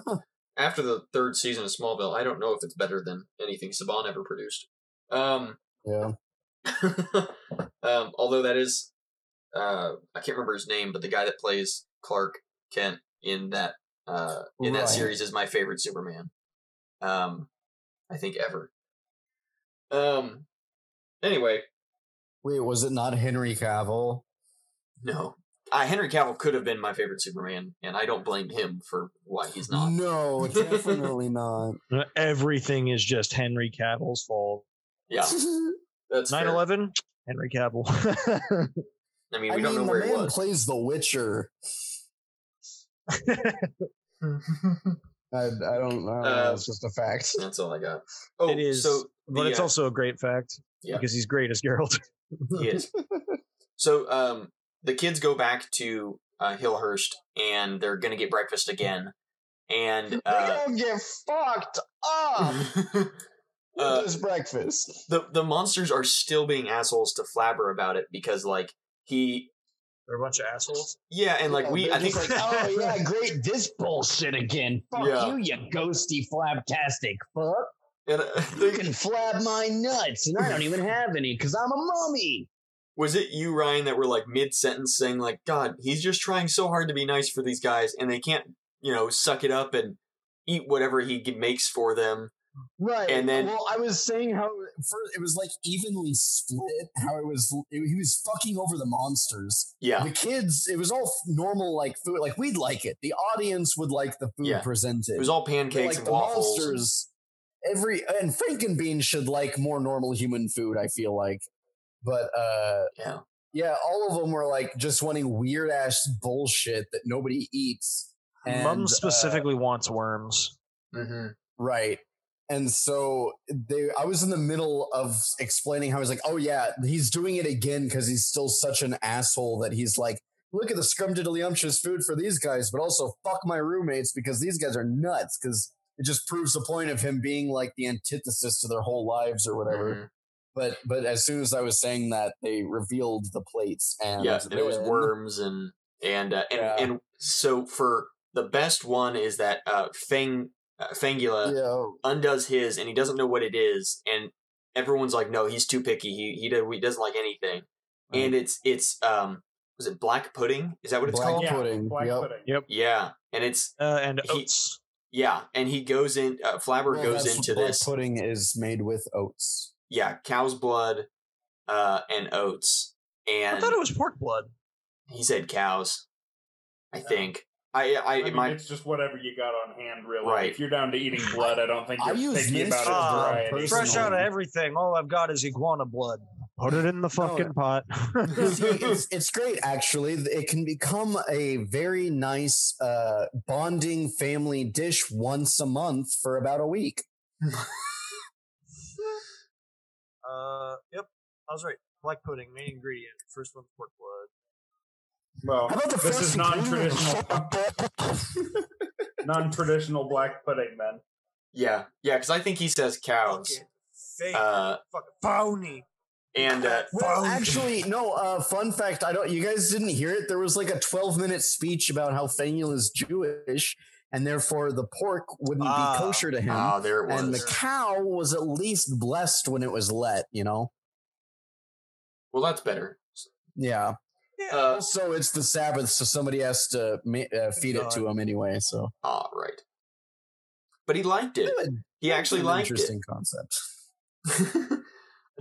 After the third season of Smallville, I don't know if it's better than anything Saban ever produced. Um, yeah. um, although that is, uh, I can't remember his name, but the guy that plays Clark Kent in that. Uh, in right. that series is my favorite Superman, um, I think ever. Um, anyway, wait, was it not Henry Cavill? No, uh, Henry Cavill could have been my favorite Superman, and I don't blame him for why he's not. No, definitely not. Everything is just Henry Cavill's fault. Yeah, that's nine eleven. Henry Cavill. I mean, we I don't mean, know where he was. Plays The Witcher. I, I don't know. Uh, it's just a fact. That's all I got. Oh, it is, so but the, it's uh, also a great fact yeah. because he's great as Geralt. He is. So um, the kids go back to uh, Hillhurst, and they're going to get breakfast again. And uh, they're going to get fucked up. uh, this breakfast. The the monsters are still being assholes to Flabber about it because, like, he. They're a bunch of assholes. Yeah, and like yeah, we, I think like, oh yeah, great, this bullshit again. Fuck yeah. you, you ghosty flabtastic fuck. And, uh, you can flab my nuts, and I don't even have any because I'm a mummy. Was it you, Ryan, that were like mid-sentence saying like, God, he's just trying so hard to be nice for these guys, and they can't, you know, suck it up and eat whatever he makes for them. Right, and then well, I was saying how first, it was like evenly split. How it was, it, he was fucking over the monsters. Yeah, the kids. It was all normal, like food. Like we'd like it. The audience would like the food yeah. presented. It was all pancakes like, and the waffles. Monsters, every and Frankenbean should like more normal human food. I feel like, but uh, yeah, yeah, all of them were like just wanting weird ass bullshit that nobody eats. And, Mum specifically uh, wants worms. Mm-hmm. Right. And so they, I was in the middle of explaining how I was like, oh yeah, he's doing it again because he's still such an asshole that he's like, look at the scrumdiddlyumptious food for these guys, but also fuck my roommates because these guys are nuts because it just proves the point of him being like the antithesis to their whole lives or whatever. Mm-hmm. But but as soon as I was saying that, they revealed the plates and yeah, there was worms and and uh, and, yeah. and so for the best one is that uh, Fang. uh, Fangula yeah. undoes his, and he doesn't know what it is, and everyone's like, "No, he's too picky. He he, do, he doesn't like anything." Right. And it's it's um, was it black pudding? Is that what it's black called? Pudding. Black yep. pudding. Yep. Yeah, and it's uh, and he, oats. Yeah, and he goes in. Uh, Flabber yeah, goes into black this. Pudding is made with oats. Yeah, cow's blood uh, and oats. And I thought it was pork blood. He said cows. I yeah. think. I, I, I mean, my, it's just whatever you got on hand, really. Right. If you're down to eating blood, I don't think you're thinking about uh, it. Personally. Fresh out of everything, all I've got is iguana blood. Put it in the fucking no. pot. See, it's, it's great, actually. It can become a very nice uh, bonding family dish once a month for about a week. uh, yep, I was right. Black pudding, main ingredient. First one, pork blood. Well, this is non-traditional, non-traditional black pudding, man. Yeah, yeah, because I think he says cows. Fucking uh, fucking phony. And uh, well, phony. actually, no. Uh, fun fact: I don't. You guys didn't hear it. There was like a twelve-minute speech about how Fangula is Jewish, and therefore the pork wouldn't uh, be kosher to him. Oh, there it was. And the cow was at least blessed when it was let. You know. Well, that's better. Yeah. Yeah. Uh, so it's the Sabbath, so somebody has to ma- uh, feed God. it to him anyway. So, all right, but he liked it. Yeah, he actually liked interesting it. Interesting concept.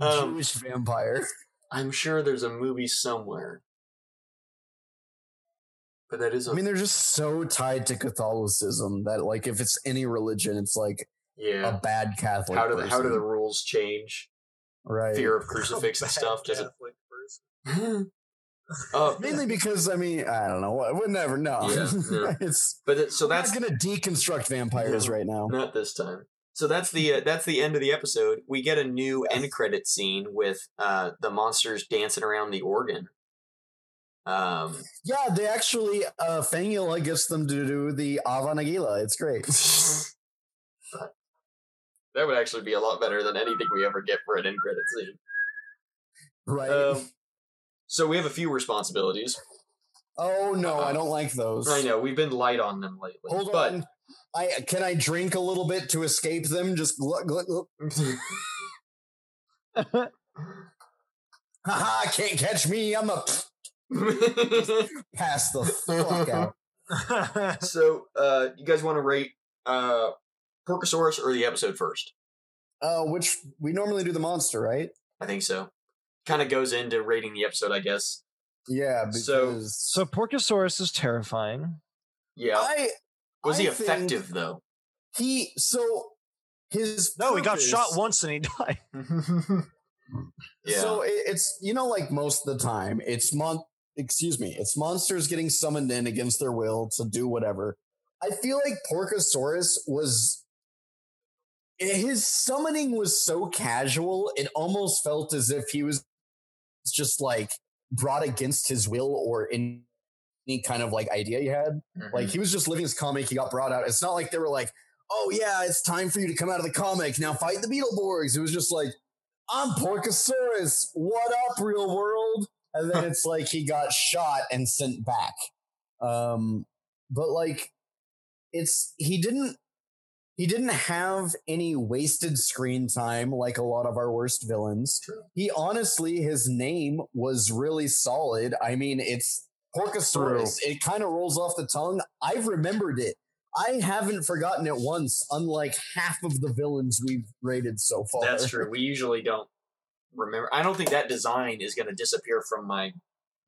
A um, Jewish vampire. I'm sure there's a movie somewhere, but that is. A- I mean, they're just so tied to Catholicism that, like, if it's any religion, it's like yeah. a bad Catholic. How do the, how do the rules change? Right, fear of crucifix and stuff. Catholic person. Uh, Mainly because I mean I don't know what would never know. Yeah, yeah. it's but it, so that's not going to deconstruct vampires no, right now. Not this time. So that's the uh, that's the end of the episode. We get a new end credit scene with uh, the monsters dancing around the organ. Um. Yeah, they actually uh, Fangula gets them to do the Ava Nagila. It's great. But that would actually be a lot better than anything we ever get for an end credit scene. Right. Um, So we have a few responsibilities. Oh, no, uh, I don't like those. I know. We've been light on them lately. Hold but on. I, can I drink a little bit to escape them? Just look, look, look. Haha, can't catch me. I'm a... Pass the fuck out. So, uh, you guys want to rate uh, Porcosaurus or the episode first? Uh, which we normally do the monster, right? I think so. Kind of goes into rating the episode, I guess. Yeah. Because so, so Porcosaurus is terrifying. Yeah. I, was I he effective though? He so his no, purpose, he got shot once and he died. yeah. So it, it's you know like most of the time it's mon excuse me it's monsters getting summoned in against their will to do whatever. I feel like Porcosaurus was. His summoning was so casual, it almost felt as if he was just like brought against his will or in any kind of like idea he had. Mm-hmm. Like he was just living his comic. He got brought out. It's not like they were like, "Oh yeah, it's time for you to come out of the comic now. Fight the Beetleborgs." It was just like, "I'm Porcosaurus. What up, real world?" And then it's like he got shot and sent back. Um, but like, it's he didn't. He didn't have any wasted screen time like a lot of our worst villains. True. He honestly, his name was really solid. I mean, it's Porcosaurus. True. It kind of rolls off the tongue. I've remembered it. I haven't forgotten it once, unlike half of the villains we've rated so far. That's true. We usually don't remember. I don't think that design is going to disappear from my...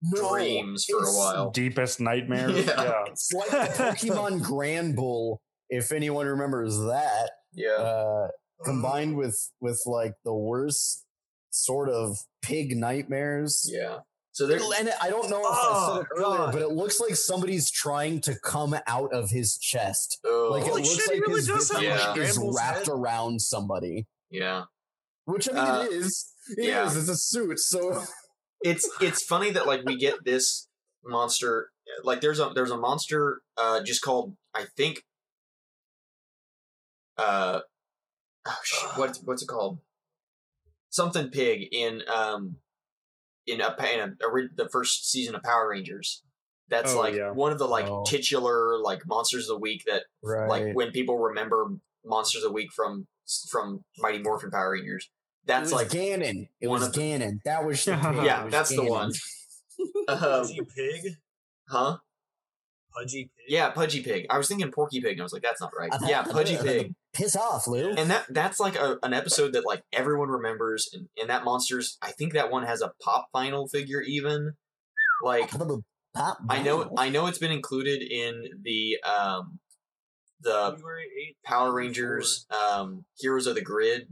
No, dreams for a while. Deepest nightmare. Yeah. Yeah. It's like the Pokemon Granbull. If anyone remembers that, yeah, uh, combined with with like the worst sort of pig nightmares, yeah. So there, and I don't know if oh, I said it earlier, God. but it looks like somebody's trying to come out of his chest. Oh. Like it Holy looks shit, like really his visage yeah. is wrapped head. around somebody. Yeah, which I mean uh, it is. It yeah. is. It's a suit, so it's it's funny that like we get this monster. Like there's a there's a monster uh, just called I think. Uh, oh shit, what's what's it called? Something pig in um in a, in a, a the first season of Power Rangers. That's oh, like yeah. one of the like oh. titular like Monsters of the Week that right. like when people remember Monsters of the Week from from Mighty Morphin Power Rangers. That's it was like Ganon. It was the, Ganon. That was the pig. yeah. Was that's Ganon. the one. Pudgy Pig, huh? Pudgy Pig. Yeah, Pudgy Pig. I was thinking Porky Pig, and I was like, that's not right. Yeah, Pudgy Pig. Piss off, Lou. And that that's like a, an episode that like everyone remembers, and, and that monsters. I think that one has a Pop Vinyl figure even. Like Pop. I know. I know it's been included in the um the Power Rangers um Heroes of the Grid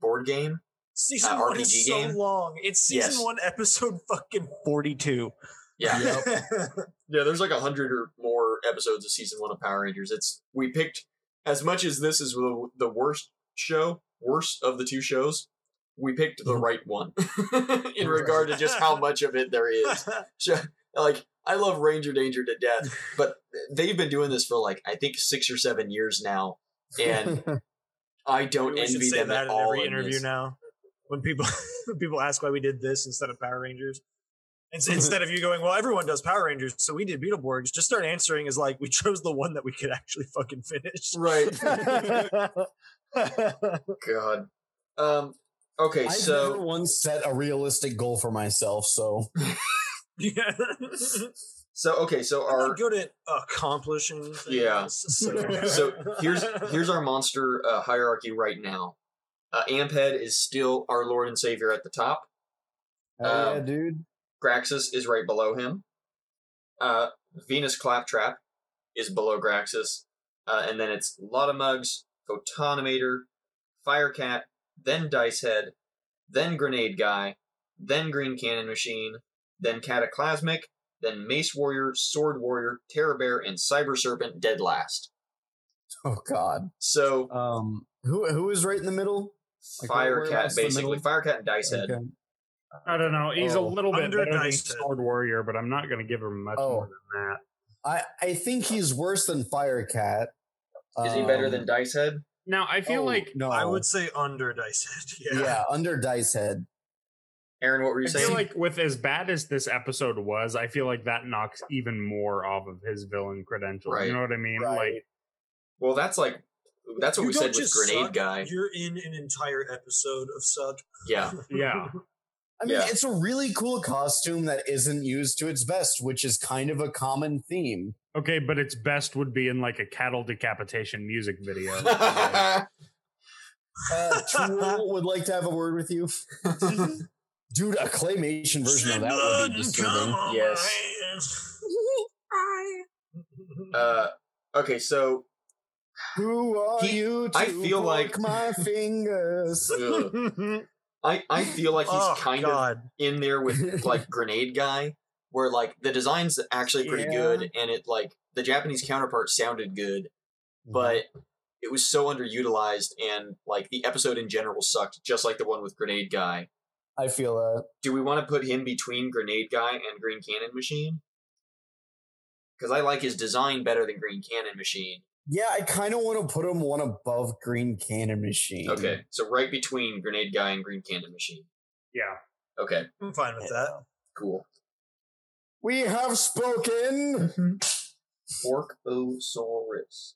board game. Season uh, one R P G is so game. long. It's season yes. one, episode fucking forty-two. Yeah, yep. yeah. There's like a hundred or more episodes of season one of Power Rangers. It's we picked as much as this is the, the worst show, worst of the two shows. We picked the right one in regard to just how much of it there is. Like I love Ranger Danger to death, but they've been doing this for like I think six or seven years now, and I don't Maybe envy them that at in all. Every in interview this. now. When people when people ask why we did this instead of Power Rangers, and so instead of you going, well, everyone does Power Rangers, so we did Beetleborgs, just start answering is like, we chose the one that we could actually fucking finish. Right. God. Um, okay, I've so... I've never once set a realistic goal for myself, so... yeah. So, okay, so I'm our... not good at accomplishing things. Yeah. So, so here's, here's our monster uh, hierarchy right now. Uh, Amped is still our Lord and Savior at the top. Um, oh, yeah, dude. Graxus is right below him. Uh, Venus Claptrap is below Graxus. Uh, and then it's Lotamugs, Photonomator, Firecat, then Dicehead, then Grenade Guy, then Green Cannon Machine, then Cataclysmic, then Mace Warrior, Sword Warrior, Terror Bear, and Cyber Serpent dead last. Oh, God. So... um, who who is right in the middle? Like Firecat, basically. Firecat and Dicehead. Okay. I don't know. He's oh, a little bit better than Sword Warrior, but I'm not going to give him much oh. more than that. I, I think he's worse than Firecat. Is um, he better than Dicehead? Now, I feel oh, like... No. I would say under Dicehead. Yeah, yeah under Dicehead. Aaron, what were you I saying? I feel like with as bad as this episode was, I feel like that knocks even more off of his villain credentials. Right. You know what I mean? Right. Like, well, that's like... That's what you we said with Grenade suck, Guy. You're in an entire episode of suck. Yeah. yeah. I mean, yeah. it's a really cool costume that isn't used to its best, which is kind of a common theme. Okay, but its best would be in like a cattle decapitation music video. uh, Tool would like to have a word with you. Dude, a claymation version she of that would be disturbing. Yes. uh, okay, so... Who are he, you to I feel like my fingers? I, I feel like he's oh, kind God. of in there with like Grenade Guy, where like the design's actually pretty yeah. good, and it like the Japanese counterpart sounded good, but it was so underutilized, and like the episode in general sucked, just like the one with Grenade Guy. I feel that. Do we want to put him between Grenade Guy and Green Cannon Machine? Because I like his design better than Green Cannon Machine. Yeah, I kind of want to put him one above Green Cannon Machine. Okay, so right between Grenade Guy and Green Cannon Machine. Yeah. Okay. I'm fine with that. Cool. We have spoken! Porcosaurus.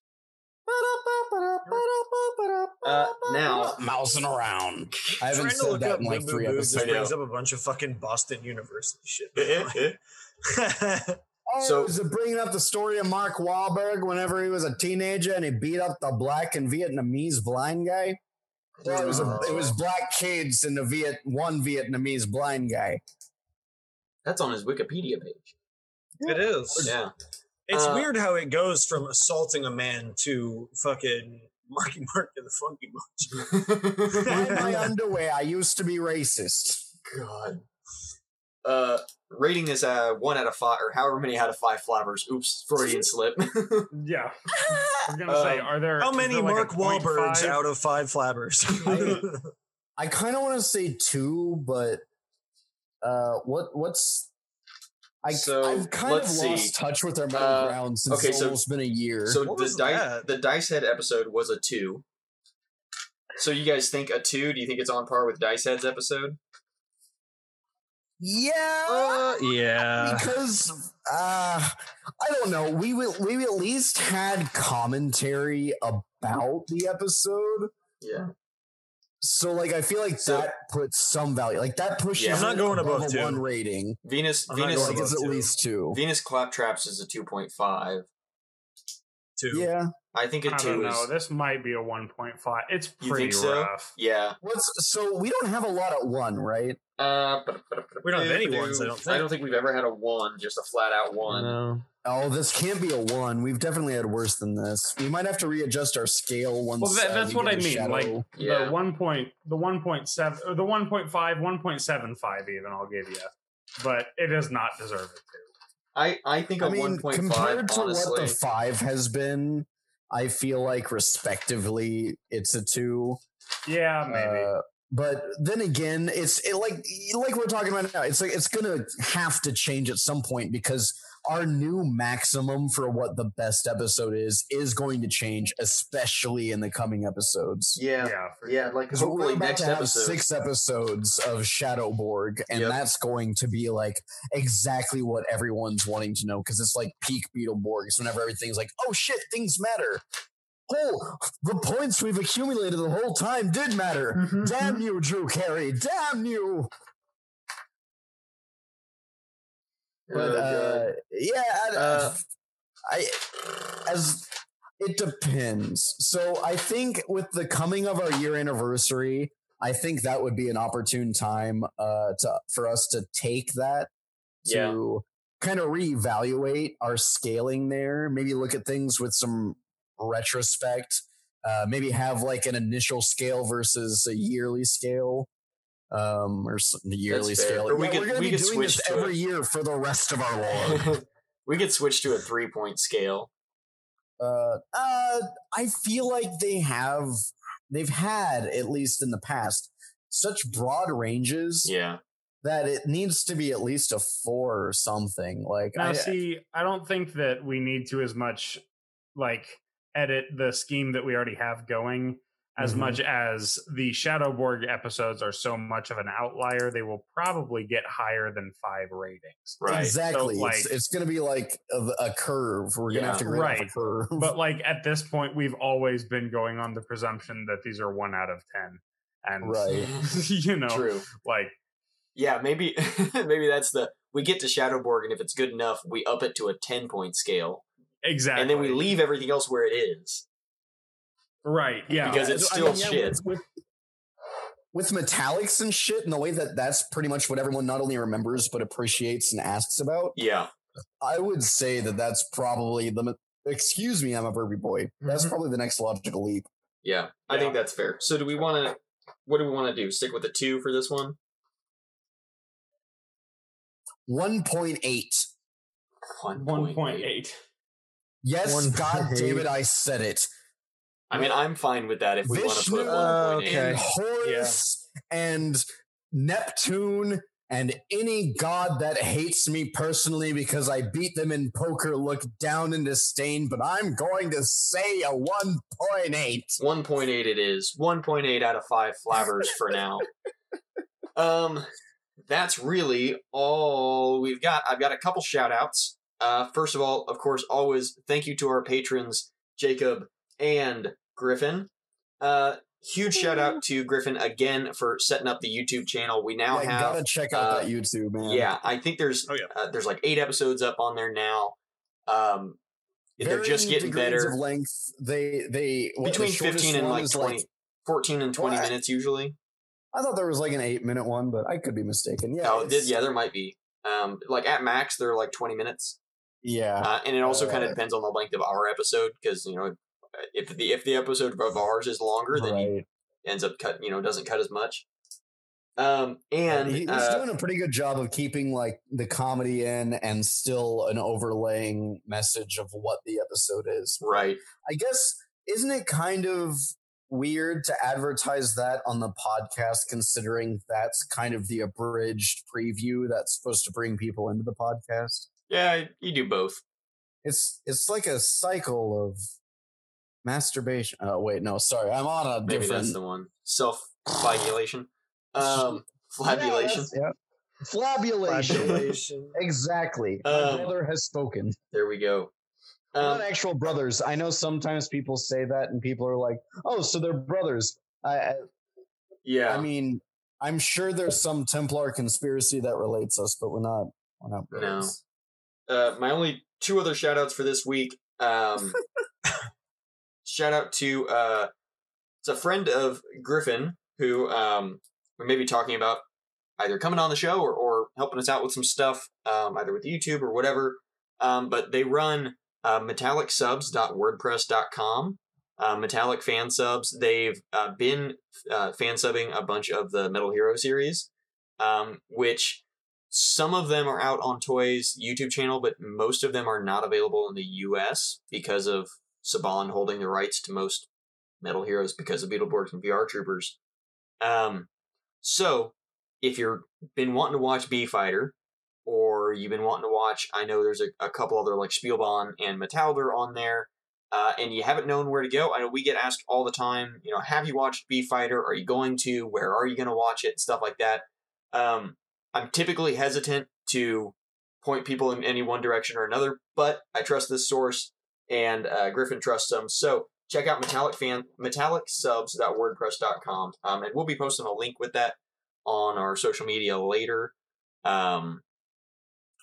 Uh, now, mousing around. I haven't said that in like three episodes. It brings up a bunch of fucking Boston University shit. So, is it bringing up the story of Mark Wahlberg whenever he was a teenager and he beat up the black and Vietnamese blind guy? Well, it was a, it was black kids and the Viet one Vietnamese blind guy. That's on his Wikipedia page. Yeah. It is. Yeah. It's uh, weird how it goes from assaulting a man to fucking Marky Mark and the Funky Bunch. In my underwear, I used to be racist. God. Uh, rating this uh one out of five or however many out of five flabbers. Oops, Freudian slip. yeah, I'm gonna um, say, are there how many there Mark like Wahlbergs out of five flabbers? I, I kind of want to say two, but uh, what what's I so, I've kind of see. lost touch with our middle uh, ground since okay, it's so, almost been a year. So what the dice the Dicehead episode was a two. So you guys think a two? Do you think it's on par with Dicehead's episode? Yeah, uh, yeah. Because uh, I don't know. We will, we at least had commentary about the episode. Yeah. So like, I feel like so, that puts some value. Like that pushes. Yeah, I'm not going above two. One rating. Venus. I'm Venus is at two. Least two. Venus Claptraps is a two point five. Two. Yeah. I think it I don't know. This might be a one point five. It's pretty so? rough. Yeah. What's, so we don't have a lot at one, right? Uh, but, but, but, we don't have any do. ones, I don't think. I don't think we've ever had a one, just a flat-out one. No. Oh, this can't be a one. We've definitely had worse than this. We might have to readjust our scale once. Well, that, that's uh, what I mean. Shadow. Like, yeah. the one point, the one point seven, or the one point five, one point seven five even, I'll give you. But it does not deserve it, too. I, I think I a mean, one point five, compared to honestly, what the five has been... I feel like, respectively, it's a two. Yeah, maybe. Uh, but then again, it's it like like we're talking about now. It's like it's gonna have to change at some point because our new maximum for what the best episode is is going to change, especially in the coming episodes. Yeah, yeah, yeah. Like so hopefully we're about next to have episode. six episodes of Shadowborg, and yep. that's going to be like exactly what everyone's wanting to know because it's like peak Beetleborg. It's whenever everything's like, oh shit, things matter. Oh, the points we've accumulated the whole time did matter. Mm-hmm. Damn you, Drew Carey. Damn you. But uh, yeah, I, uh, I as it depends. So I think with the coming of our year anniversary, I think that would be an opportune time uh, to for us to take that to yeah. kind of reevaluate our scaling there. Maybe look at things with some retrospect. Uh, maybe have like an initial scale versus a yearly scale. Um, or the yearly scale. Or we yeah, could, we're going to be doing this every it. year for the rest of our life. We could switch to a three-point scale. Uh, uh, I feel like they have, they've had at least in the past such broad ranges. Yeah, that it needs to be at least a four or something. Like, now, I see, I don't think that we need to as much like edit the scheme that we already have going. As mm-hmm. much as the Shadowborg episodes are so much of an outlier, they will probably get higher than five ratings. Right. Exactly. So, like, it's it's going to be like a, a curve. We're yeah, going to have to grade right. off a curve. But like at this point, we've always been going on the presumption that these are one out of ten. And right. you know, True. like, yeah, maybe maybe that's the we get to Shadowborg, and if it's good enough, we up it to a ten point scale. Exactly. And then we leave everything else where it is. Right, yeah. Because it's still I mean, yeah, shit. With, with, with Metallics and shit, and the way that that's pretty much what everyone not only remembers, but appreciates and asks about. Yeah. I would say that that's probably the... Excuse me, I'm a Burby boy. That's mm-hmm. probably the next logical leap. Yeah, I yeah. think that's fair. So do we want to... What do we want to do? Stick with a two for this one? one point eight. one point eight. Yes, one. God damn it, I said it. I mean, I'm fine with that if we Vishnu, want to put one point eight. Okay. And Horus yeah. and Neptune and any god that hates me personally because I beat them in poker look down in disdain, but I'm going to say a one point eight. one point eight it is. one point eight out of five flabbers for now. Um, that's really all we've got. I've got a couple shout-outs. Uh, first of all, of course, always thank you to our patrons, Jacob and Griffin. Uh, huge shout out to Griffin again for setting up the YouTube channel. We now yeah, have gotta check out uh, that YouTube, man. Yeah, I think there's oh, yeah. uh, there's like eight episodes up on there now. Um, they're just getting better. Of length, they they what, between the fifteen and like twenty, like, fourteen and twenty well, I, minutes usually. I thought there was like an eight minute one, but I could be mistaken. Yeah, oh, did, yeah, there might be. Um, like at max, they're like twenty minutes. Yeah, uh, and it also uh, kind of depends on the length of our episode because you know. If the if the episode of ours is longer, then right. he ends up cut. You know, doesn't cut as much. Um, and he's uh, doing a pretty good job of keeping like the comedy in and still an overlaying message of what the episode is. Right. I guess isn't it kind of weird to advertise that on the podcast, considering that's kind of the abridged preview that's supposed to bring people into the podcast? Yeah, you do both. It's it's like a cycle of. Masturbation. Oh, wait, no, sorry. I'm on a Maybe different... Maybe that's the one. Self-flagellation. Um, flabulation. Yeah, yeah. Flabulation. Flabulation. Exactly. Um, My brother has spoken. There we go. Um, not actual brothers. I know sometimes people say that and people are like, oh, so they're brothers. I, I, yeah. I mean, I'm sure there's some Templar conspiracy that relates us, but we're not, we're not brothers. No. Uh, my only two other shout outs for this week. Um, shout out to uh, it's a friend of Griffin who um, we may be talking about either coming on the show or, or helping us out with some stuff, um, either with YouTube or whatever. Um, but they run uh, metallic subs dot wordpress dot com, uh, Metallic Fan Subs. They've uh, been uh, fan subbing a bunch of the Metal Hero series, um, which some of them are out on Toy's YouTube channel, but most of them are not available in the U S because of Saban holding the rights to most Metal Heroes because of Beetleborgs and V R Troopers. Um, so... If you've been wanting to watch B Fighter, or you've been wanting to watch, I know there's a, a couple other like Spielbahn and Metalder on there, uh, and you haven't known where to go. I know we get asked all the time, you know, have you watched B Fighter? Are you going to? Where are you going to watch it? Stuff like that. Um, I'm typically hesitant to point people in any one direction or another, but I trust this source, and uh, Griffin trusts them. So check out Metallic Fan metallic subs dot wordpress dot com, um, and we'll be posting a link with that on our social media later. Um,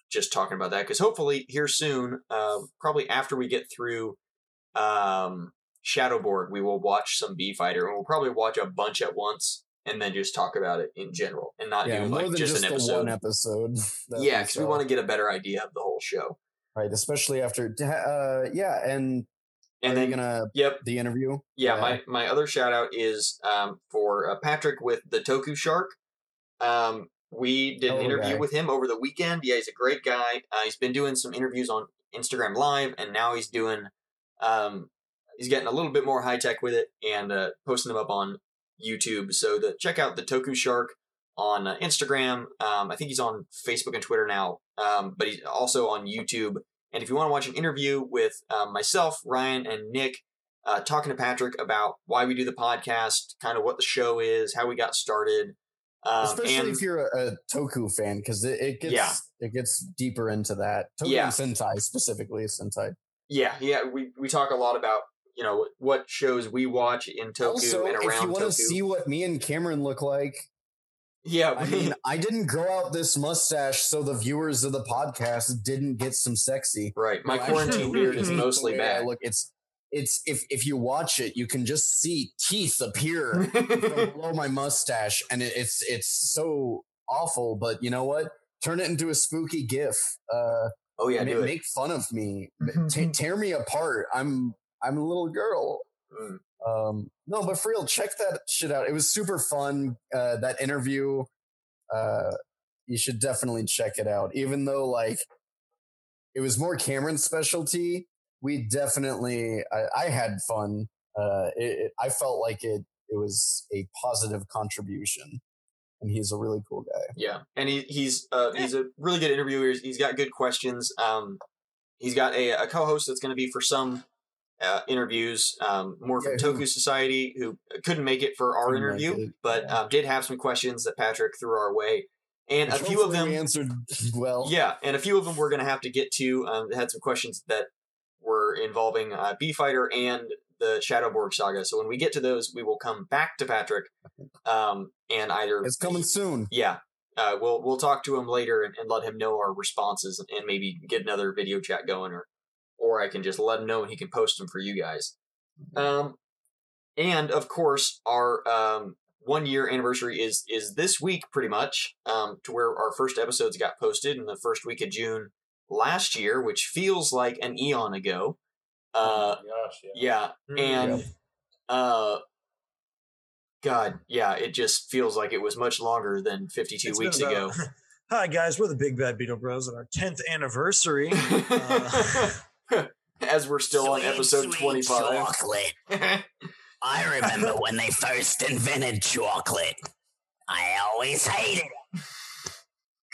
just talking about that because hopefully here soon, uh, probably after we get through um, Shadowborg, we will watch some B Fighter, and we'll probably watch a bunch at once and then just talk about it in general and not yeah, do like just, just an episode. One episode yeah, because we want to get a better idea of the whole show. Right, especially after uh, yeah, and and then gonna yep the interview. Yeah, yeah, my my other shout out is um, for uh, Patrick with the Toku Shark. Um, we did an interview with him over the weekend. Yeah, he's a great guy. Uh, he's been doing some interviews on Instagram Live, and now he's doing, um, he's getting a little bit more high tech with it and, uh, posting them up on YouTube. So the, check out the Toku Shark on uh, Instagram. Um, I think he's on Facebook and Twitter now. Um, but he's also on YouTube. And if you want to watch an interview with, um, uh, myself, Ryan and Nick, uh, talking to Patrick about why we do the podcast, kind of what the show is, how we got started. Um, Especially and, if you're a, a Toku fan, because it, it gets yeah. it gets deeper into that. Toku yeah. and Sentai, specifically Sentai. Yeah, yeah. We we talk a lot about, you know, what shows we watch in Toku also, and around Toku. If you want to see what me and Cameron look like. Yeah. I mean, I didn't grow out this mustache, so the viewers of the podcast didn't get some sexy. Right. My well, quarantine beard is mostly bad. Look, it's... It's if, if you watch it, you can just see teeth appear below my mustache, and it, it's it's so awful. But you know what? Turn it into a spooky GIF. Uh, oh yeah, do ma- it. Make fun of me, T- tear me apart. I'm I'm a little girl. Mm. Um, no, but for real, check that shit out. It was super fun. Uh, that interview, uh, you should definitely check it out. Even though like it was more Cameron's specialty. We definitely, I, I had fun. Uh, it, it, I felt like it, it was a positive contribution, and he's a really cool guy. Yeah, and he, he's uh, he's a really good interviewer. He's, he's got good questions. Um, he's got a, a co-host that's going to be for some uh, interviews, um, more from yeah, Toku who, Society, who couldn't make it for our interview, like but yeah. uh, did have some questions that Patrick threw our way. And Which a few of them we answered well. Yeah, and a few of them we're going to have to get to. Um, had some questions that were involving uh, B Fighter and the Shadowborg saga. So when we get to those, we will come back to Patrick. Um, and either it's coming soon. Yeah, uh, we'll we'll talk to him later and, and let him know our responses, and maybe get another video chat going, or or I can just let him know and he can post them for you guys. Um, and of course, our um, one year anniversary is is this week pretty much. Um, to where our first episodes got posted in the first week of June last year, which feels like an eon ago. Uh, oh gosh, yeah. yeah. And, yep. uh, God, yeah, it just feels like it was much longer than fifty-two it's weeks ago. Hi guys, we're the Big Bad Beetle Bros on our tenth anniversary. uh, As we're still sweet, on episode twenty-five. Chocolate. I remember when they first invented chocolate. I always hated it.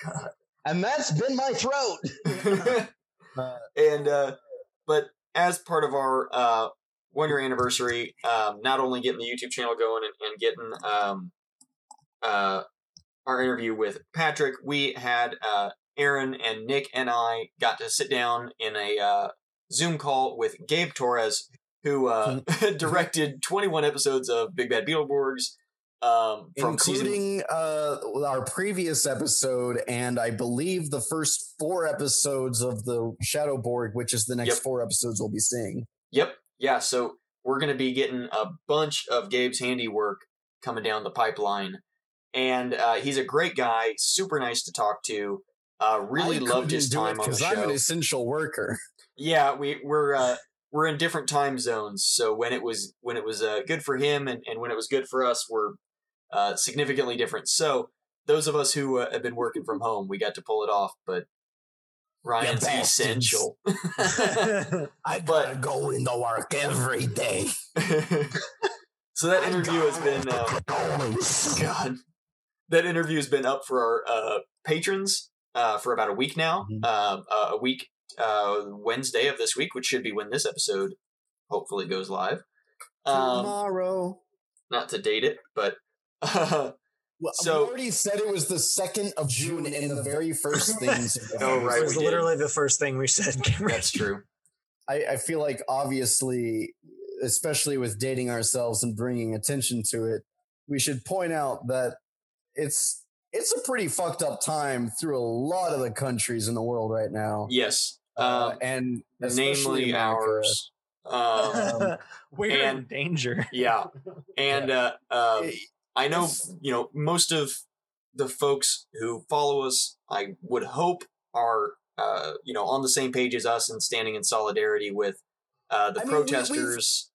God. And that's been my throat. and uh, but as part of our uh, one year anniversary, um, not only getting the YouTube channel going and, and getting um, uh, our interview with Patrick, we had uh, Aaron and Nick and I got to sit down in a uh, Zoom call with Gabe Torres, who uh, directed twenty-one episodes of Big Bad Beetleborgs, um, from including season... uh, our previous episode, and I believe the first four episodes of the Shadow Borg, which is the next yep. four episodes we'll be seeing. Yep. Yeah. So we're going to be getting a bunch of Gabe's handiwork coming down the pipeline. And uh, he's a great guy, super nice to talk to. Uh, really I loved his time on the show. Because I'm an essential worker. Yeah, we we're uh, we're in different time zones, so when it was when it was uh, good for him and, and when it was good for us, we're uh, significantly different. So those of us who uh, have been working from home, we got to pull it off. But Ryan's yeah, essential. I gotta go into work every day. So that interview has been uh, God. That interview has been up for our uh, patrons uh, for about a week now, mm-hmm. uh, uh, a week uh, Wednesday of this week, which should be when this episode hopefully goes live. Um, Tomorrow. Not to date it, but... Uh, well, so, we already said it was the second of June and the very first thing. Oh, right. It was literally did. the first thing we said. That's true. I, I feel like, obviously, especially with dating ourselves and bringing attention to it, we should point out that It's it's a pretty fucked up time through a lot of the countries in the world right now. Yes, uh, um, and namely ours. Um, We're and, in danger. Yeah, and uh, um, I know you know most of the folks who follow us, I would hope, are uh, you know on the same page as us and standing in solidarity with uh, the I protesters. Mean,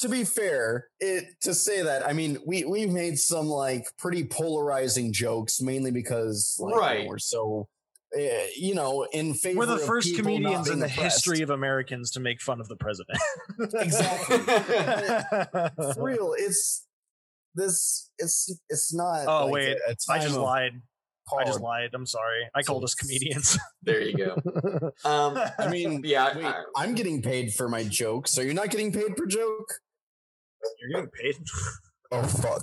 To be fair, it to say that, I mean, we, we made some, like, pretty polarizing jokes, mainly because, like, right. you know, we're so, uh, you know, in favor of people not being oppressed. We're the first comedians in the history of Americans to make fun of the president. Exactly. It's real. It's this, it's, it's not. Oh, like wait, a, a I just lied. Hard. I just lied. I'm sorry. I called us comedians. There you go. Um, I mean, yeah, wait, I, I'm getting paid for my jokes. So you're not getting paid per joke? You're getting paid. Oh, fuck.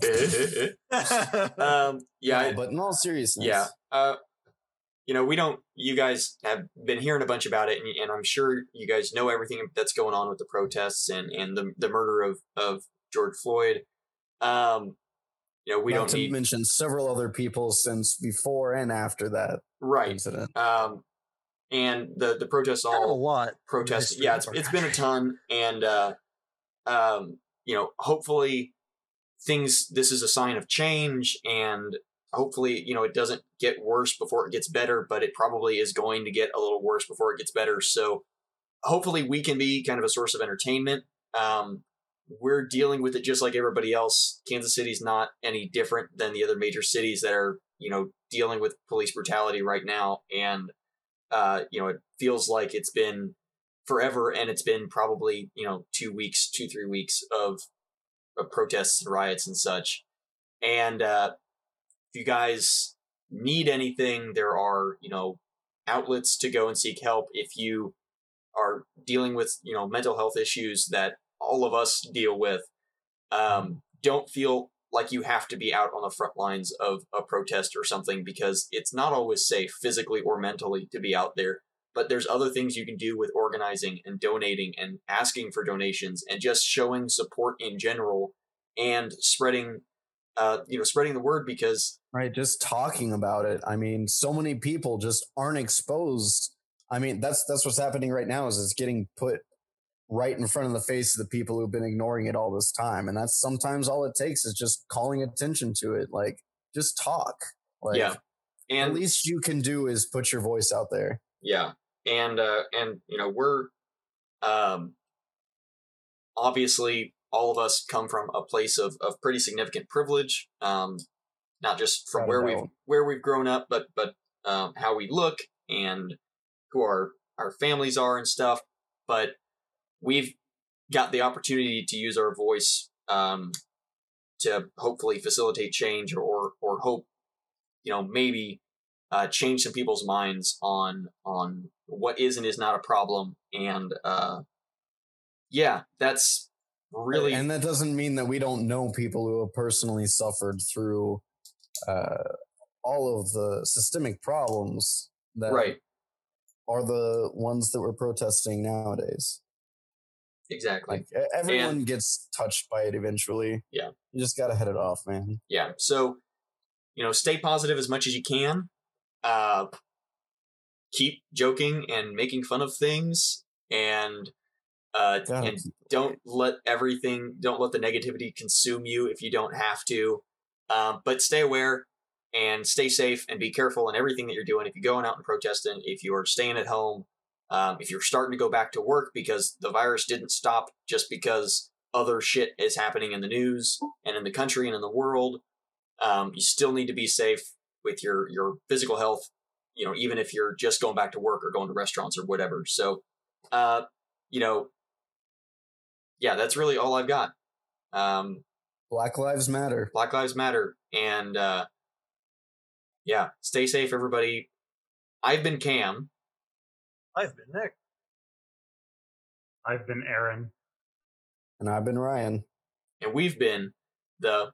um, yeah. No, but in all seriousness. Yeah. Uh, you know, we don't, you guys have been hearing a bunch about it, and, and I'm sure you guys know everything that's going on with the protests and, and the, the murder of, of George Floyd. Um, You know, we Not don't to need... mention several other people since before and after that right. incident. Um, and the the protests all a lot protests. Yeah, it's it's been a ton, and uh, um, you know, hopefully things. This is a sign of change, and hopefully you know it doesn't get worse before it gets better. But it probably is going to get a little worse before it gets better. So hopefully we can be kind of a source of entertainment. Um, We're dealing with it just like everybody else. Kansas City's not any different than the other major cities that are, you know, dealing with police brutality right now. And, uh, you know, it feels like it's been forever, and it's been probably, you know, two weeks, two, three weeks of, of protests and riots and such. And uh, if you guys need anything, there are, you know, outlets to go and seek help. If you are dealing with, you know, mental health issues that all of us deal with, um, don't feel like you have to be out on the front lines of a protest or something, because it's not always safe physically or mentally to be out there. But there's other things you can do with organizing and donating and asking for donations and just showing support in general and spreading, uh, you know, spreading the word, because right. Just talking about it. I mean, so many people just aren't exposed. I mean, that's, that's what's happening right now is it's getting put right in front of the face of the people who've been ignoring it all this time. And that's sometimes all it takes is just calling attention to it. Like, just talk. Like, yeah. And the least you can do is put your voice out there. Yeah. And, uh, and, you know, we're, um, obviously all of us come from a place of, of pretty significant privilege. Um, not just from where know. we've, where we've grown up, but, but, um, how we look and who our, our families are and stuff. But we've got the opportunity to use our voice um, to hopefully facilitate change, or or hope, you know, maybe uh, change some people's minds on on what is and is not a problem. And uh, yeah, that's really. And that doesn't mean that we don't know people who have personally suffered through uh, all of the systemic problems that right. are the ones that we're protesting nowadays. Exactly. Like, everyone and, gets touched by it eventually. Yeah. You just got to head it off, man. Yeah. So, you know, stay positive as much as you can. Uh, keep joking and making fun of things, and uh, yeah. and don't let everything, don't let the negativity consume you if you don't have to. Um, but stay aware and stay safe and be careful in everything that you're doing. If you're going out and protesting, if you are staying at home, Um, if you're starting to go back to work, because the virus didn't stop just because other shit is happening in the news and in the country and in the world, um, you still need to be safe with your, your physical health, you know, even if you're just going back to work or going to restaurants or whatever. So, uh, you know, yeah, that's really all I've got. Um, Black Lives Matter. Black Lives Matter. And uh, yeah, stay safe, everybody. I've been Cam. I've been Nick. I've been Aaron. And I've been Ryan. And we've been the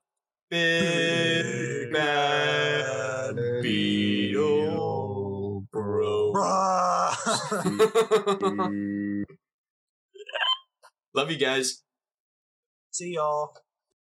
Big, Big Bad, Bad Beetle Bros. Love you guys. See y'all.